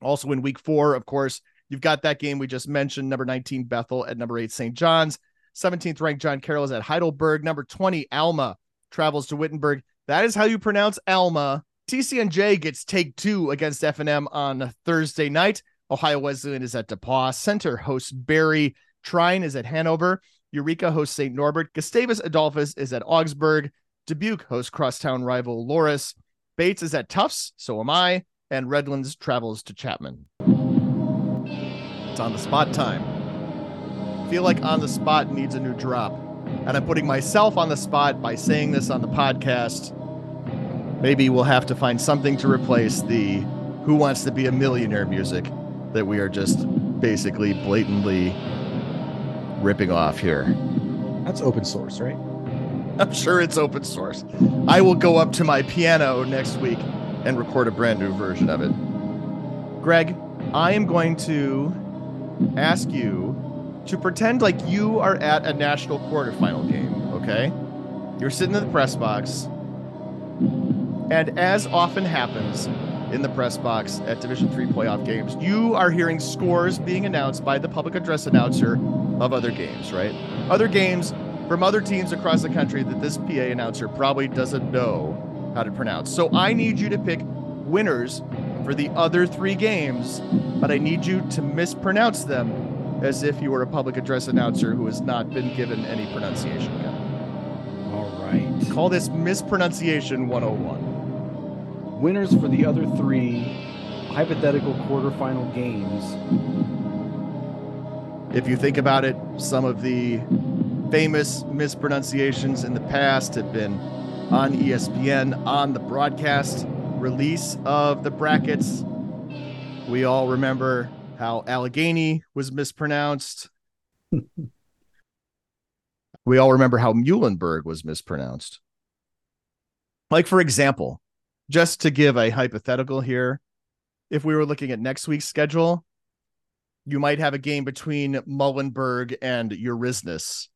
Also in week four, of course, you've got that game we just mentioned, number nineteen Bethel at number eight Saint John's, seventeenth ranked John Carroll is at Heidelberg, number twenty Alma travels to Wittenberg. That is how you pronounce Alma. T C N J gets take two against F and M on Thursday night. Ohio Wesleyan is at DePauw. Center hosts Barry. Trine is at Hanover. Eureka hosts Saint Norbert. Gustavus Adolphus is at Augsburg. Dubuque hosts crosstown rival Loris. Bates is at Tufts, so am I, and Redlands travels to Chapman. It's on the spot time. Feel like on the spot needs a new drop, and I'm putting myself on the spot by saying this on the podcast. Maybe we'll have to find something to replace the Who Wants to Be a Millionaire music that we are just basically blatantly ripping off here. That's open source, right? I'm sure it's open source. I will go up to my piano next week and record a brand new version of it. Greg, I am going to ask you to pretend like you are at a national quarterfinal game, okay? You're sitting in the press box, and as often happens in the press box at Division three playoff games, you are hearing scores being announced by the public address announcer of other games, right? Other games from other teams across the country that this P A announcer probably doesn't know how to pronounce. So I need you to pick winners for the other three games, but I need you to mispronounce them as if you were a public address announcer who has not been given any pronunciation guide. All right. Call this Mispronunciation one oh one. Winners for the other three hypothetical quarterfinal games. If you think about it, some of the famous mispronunciations in the past have been on E S P N, on the broadcast release of the brackets. We all remember how Allegheny was mispronounced. We all remember how Muhlenberg was mispronounced. Like, for example, just to give a hypothetical here, if we were looking at next week's schedule, you might have a game between Muhlenberg and Eurysnus.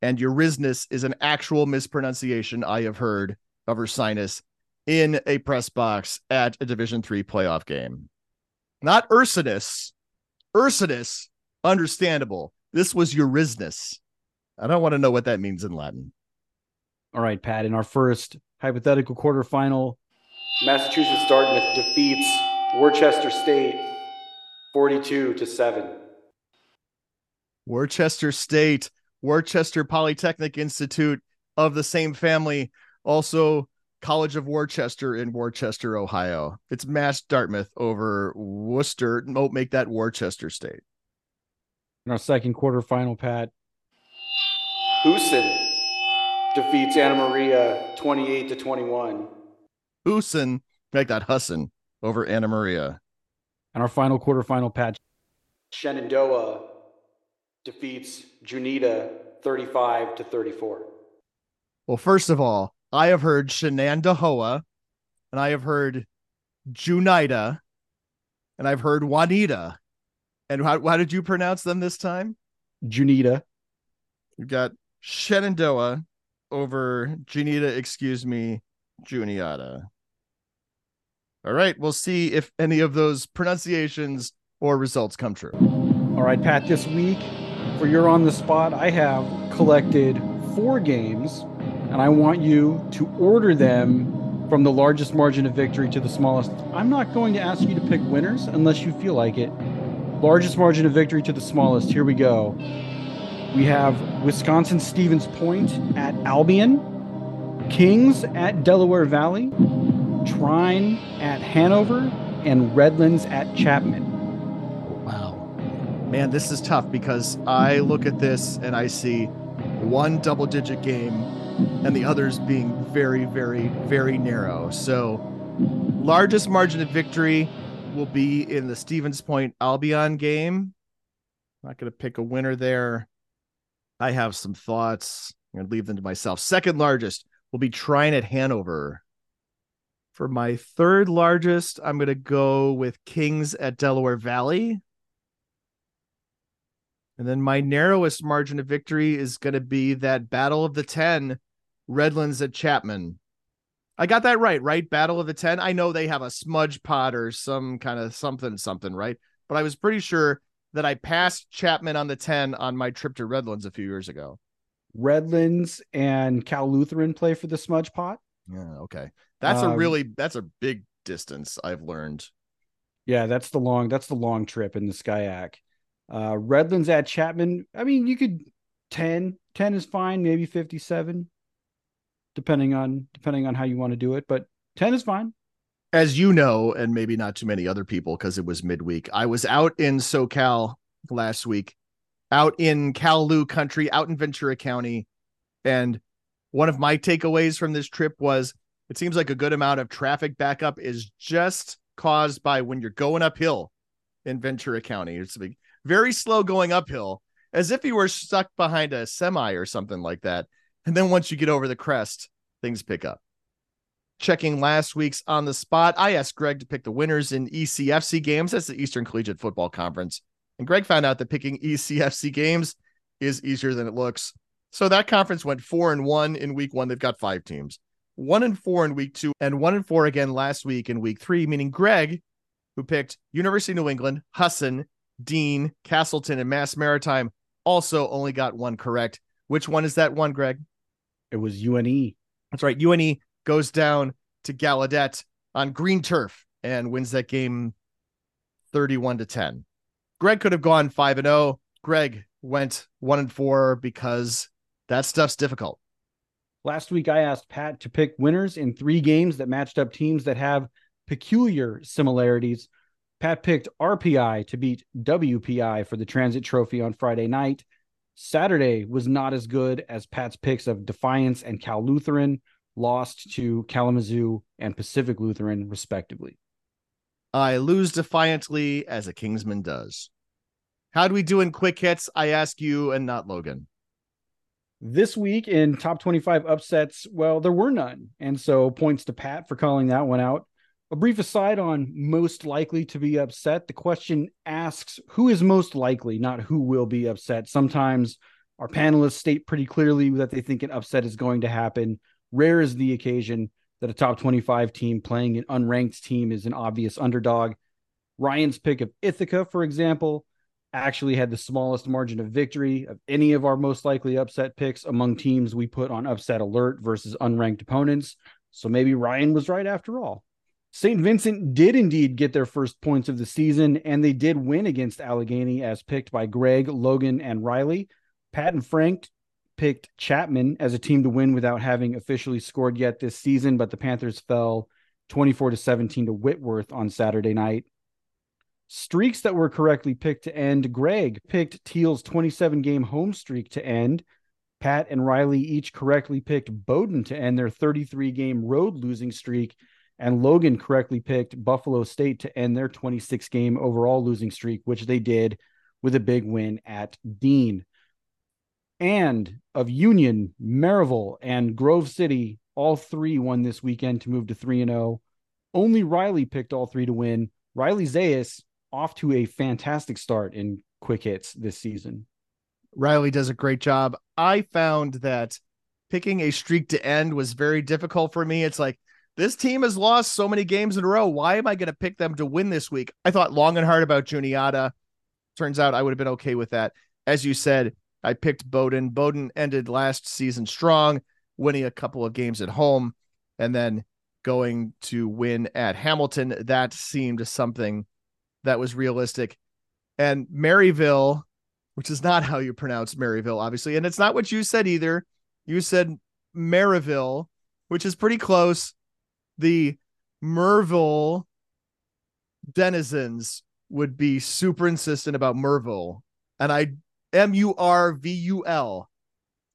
And Eurysnus is an actual mispronunciation I have heard of Ursinus in a press box at a Division three playoff game. Not Ursinus. Ursinus, understandable. This was Eurysnus. I don't want to know what that means in Latin. All right, Pat, in our first hypothetical quarterfinal, Massachusetts Dartmouth defeats Worcester State forty-two to seven. Worcester State. Worcester Polytechnic Institute of the same family, also College of Worcester in Worcester, Ohio. It's Mass Dartmouth over Worcester. Don't make that Worcester State. In our second quarterfinal, Pat, Hooson defeats Anna Maria twenty-eight to twenty-one. Hooson, make that Husson over Anna Maria. And our final quarterfinal, Pat, Shenandoah defeats Juniata thirty-five to thirty-four. Well, first of all, I have heard Shenandoah, and I have heard Junita, and I've heard Juanita. And how, how did you pronounce them this time? Junita. You've got Shenandoah over Junita, excuse me, Juniata. All right, we'll see if any of those pronunciations or results come true. All right, Pat, this week for your on the spot, I have collected four games, and I want you to order them from the largest margin of victory to the smallest. I'm not going to ask you to pick winners unless you feel like it. Largest margin of victory to the smallest. Here we go. We have Wisconsin Stevens Point at Albion, Kings at Delaware Valley, Trine at Hanover, and Redlands at Chapman. Wow. Man, this is tough because I look at this and I see one double-digit game and the others being very, very, very narrow. So largest margin of victory will be in the Stevens Point Albion game. I'm not going to pick a winner there. I have some thoughts. I'm going to leave them to myself. Second largest will be Trine at Hanover. For my third largest, I'm going to go with Kings at Delaware Valley. And then my narrowest margin of victory is going to be that Battle of the ten, Redlands at Chapman. I got that right, right? Battle of the ten. I know they have a smudge pot or some kind of something, something, right? But I was pretty sure that I passed Chapman on the ten on my trip to Redlands a few years ago. Redlands and Cal Lutheran play for the smudge pot. Yeah. Okay. That's um, a really, that's a big distance, I've learned. Yeah. That's the long, that's the long trip in the Skyac. Uh, Redlands at Chapman. I mean, you could ten, ten is fine. Maybe fifty-seven, depending on, depending on how you want to do it, but ten is fine. As you know, and maybe not too many other people because it was midweek, I was out in SoCal last week, out in Kowloon country, out in Ventura County. And one of my takeaways from this trip was it seems like a good amount of traffic backup is just caused by when you're going uphill in Ventura County. It's very slow going uphill, as if you were stuck behind a semi or something like that. And then once you get over the crest, things pick up. Checking last week's on the spot, I asked Greg to pick the winners in E C F C games. That's the Eastern Collegiate Football Conference. And Greg found out that picking E C F C games is easier than it looks. So that conference went four and one in week one. They've got five teams, one and four in week two, and one and four again last week in week three, meaning Greg, who picked University of New England, Husson, Dean, Castleton, and Mass Maritime, also only got one correct. Which one is that one, Greg? It was U N E. That's right. U N E goes down to Gallaudet on green turf and wins that game thirty-one to ten. Greg could have gone five and oh. Greg went one and four because that stuff's difficult. Last week, I asked Pat to pick winners in three games that matched up teams that have peculiar similarities. Pat picked R P I to beat W P I for the Transit Trophy on Friday night. Saturday was not as good as Pat's picks of Defiance and Cal Lutheran, lost to Kalamazoo and Pacific Lutheran, respectively. I lose defiantly, as a Kingsman does. How do we do in quick hits? I ask you and not Logan. This week in top twenty-five upsets, well, there were none. And so points to Pat for calling that one out. A brief aside on most likely to be upset. The question asks who is most likely, not who will be upset. Sometimes our panelists state pretty clearly that they think an upset is going to happen. Rare is the occasion that a top twenty-five team playing an unranked team is an obvious underdog. Ryan's pick of Ithaca, for example, actually had the smallest margin of victory of any of our most likely upset picks among teams we put on upset alert versus unranked opponents. So maybe Ryan was right after all. Saint Vincent did indeed get their first points of the season, and they did win against Allegheny as picked by Greg, Logan, and Riley. Pat and Frank picked Chapman as a team to win without having officially scored yet this season, but the Panthers fell twenty-four to seventeen to Whitworth on Saturday night. Streaks that were correctly picked to end. Greg picked Thiel's twenty-seven game home streak to end. Pat and Riley each correctly picked Bowdoin to end their thirty-three game road losing streak, and Logan correctly picked Buffalo State to end their twenty-six game overall losing streak, which they did with a big win at Dean. And of Union, Maryville, and Grove City, all three won this weekend to move to three and oh. Only Riley picked all three to win. Riley Zayas off to a fantastic start in quick hits this season. Riley does a great job. I found that picking a streak to end was very difficult for me. It's like, this team has lost so many games in a row. Why am I going to pick them to win this week? I thought long and hard about Juniata. Turns out I would have been okay with that. As you said, I picked Bowdoin. Bowdoin ended last season strong, winning a couple of games at home and then going to win at Hamilton. That seemed something that was realistic. And Maryville, which is not how you pronounce Maryville, obviously, and it's not what you said either. You said Maryville, which is pretty close. The Merville denizens would be super insistent about Merville, and I M U R V U L,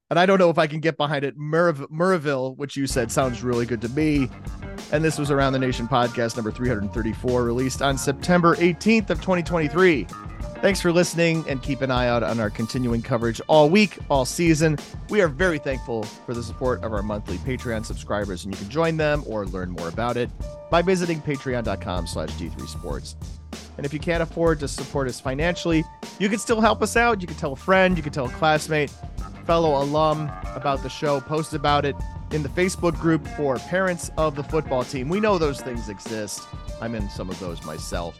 and I don't know if I can get behind it. Merv- Merville, which you said sounds really good to me. And this was Around the Nation podcast number three thirty-four, released on September eighteenth of twenty twenty-three. Thanks for listening, and keep an eye out on our continuing coverage all week, all season. We are very thankful for the support of our monthly Patreon subscribers, and you can join them or learn more about it by visiting patreon dot com slash D three sports. And if you can't afford to support us financially, you can still help us out. You can tell a friend, you can tell a classmate, fellow alum about the show, post about it in the Facebook group for parents of the football team. We know those things exist. I'm in some of those myself.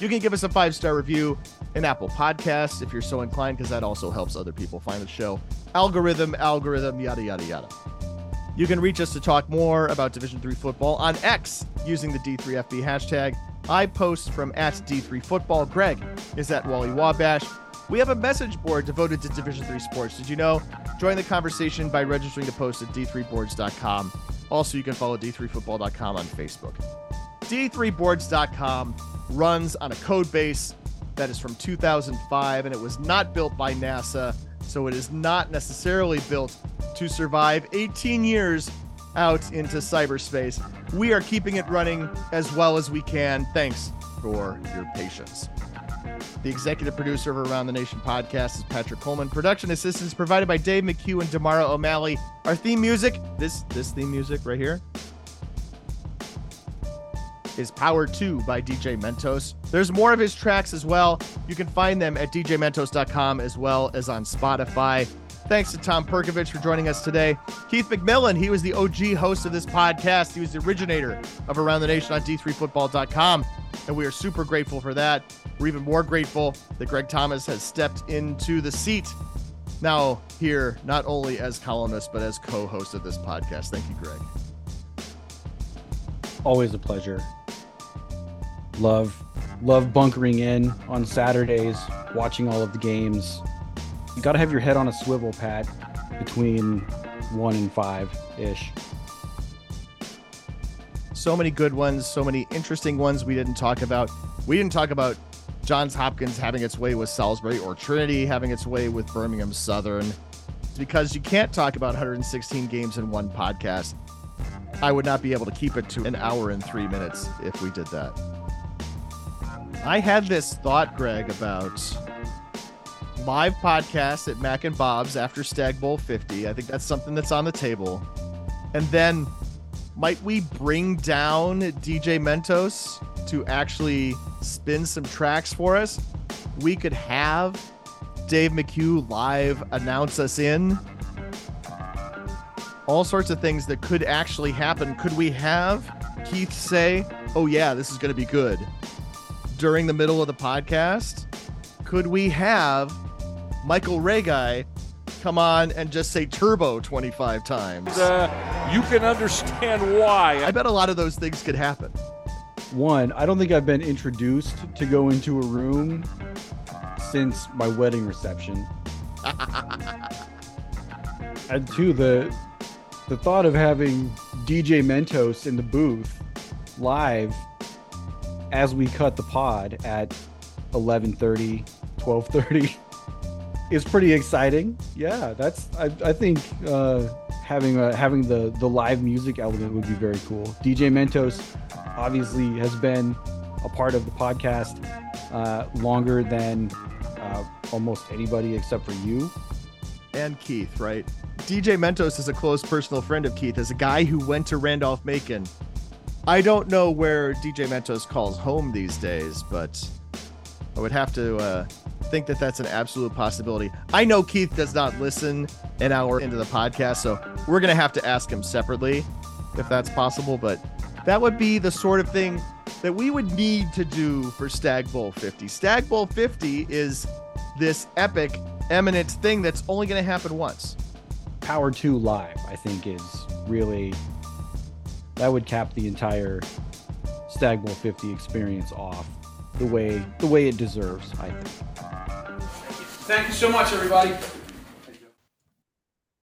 You can give us a five-star review in Apple Podcasts if you're so inclined, because that also helps other people find the show. Algorithm, algorithm, yada, yada, yada. You can reach us to talk more about Division three football on X using the D three F B hashtag. I post from at D three Football. Greg is at Wally Wabash. We have a message board devoted to Division three sports. Did you know? Join the conversation by registering to post at D three boards dot com. Also, you can follow D three football dot com on Facebook. D three boards dot com runs on a code base that is from two thousand five, and it was not built by NASA, so it is not necessarily built to survive eighteen years out into cyberspace. We are keeping it running as well as we can. Thanks for your patience. The executive producer of Around the Nation podcast is Patrick Coleman. Production assistance provided by Dave McHugh and Damara O'Malley. Our theme music, this this theme music right here, is Power two by D J Mentos. There's more of his tracks as well. You can find them at D J Mentos dot com as well as on Spotify. Thanks to Tom Perkovich for joining us today. Keith McMillan, he was the O G host of this podcast. He was the originator of Around the Nation on D three football dot com, and we are super grateful for that. We're even more grateful that Greg Thomas has stepped into the seat now here, not only as columnist, but as co-host of this podcast. Thank you, Greg. Always a pleasure. Love, love bunkering in on Saturdays, watching all of the games. You got to have your head on a swivel, Pat, between one and five-ish. So many good ones, so many interesting ones we didn't talk about. We didn't talk about Johns Hopkins having its way with Salisbury or Trinity having its way with Birmingham Southern. It's because you can't talk about one hundred sixteen games in one podcast. I would not be able to keep it to an hour and three minutes if we did that. I had this thought, Greg, about live podcasts at Mac and Bob's after Stag Bowl fifty. I think that's something that's on the table. And then might we bring down D J Mentos to actually spin some tracks for us? We could have Dave McHugh live announce us in. All sorts of things that could actually happen. Could we have Keith say, oh yeah, this is going to be good, during the middle of the podcast? Could we have Michael Ray come on and just say turbo twenty-five times? Uh, you can understand why. I bet a lot of those things could happen. One, I don't think I've been introduced to go into a room since my wedding reception. And two, the, the thought of having D J Mentos in the booth live as we cut the pod at eleven thirty, twelve thirty is pretty exciting. Yeah, that's I, I think uh, having a, having the, the live music element would be very cool. D J Mentos obviously has been a part of the podcast uh, longer than uh, almost anybody except for you. And Keith, right? D J Mentos is a close personal friend of Keith, as a guy who went to Randolph-Macon. I don't know where D J Mentos calls home these days, but I would have to uh, think that that's an absolute possibility. I know Keith does not listen an hour into the podcast, so we're going to have to ask him separately if that's possible. But that would be the sort of thing that we would need to do for Stag Bowl fifty. Stag Bowl fifty is this epic eminent thing that's only going to happen once. Power two live, I think, is really, that would cap the entire Stag Bowl fifty experience off the way the way it deserves, I think. Thank you so much, everybody.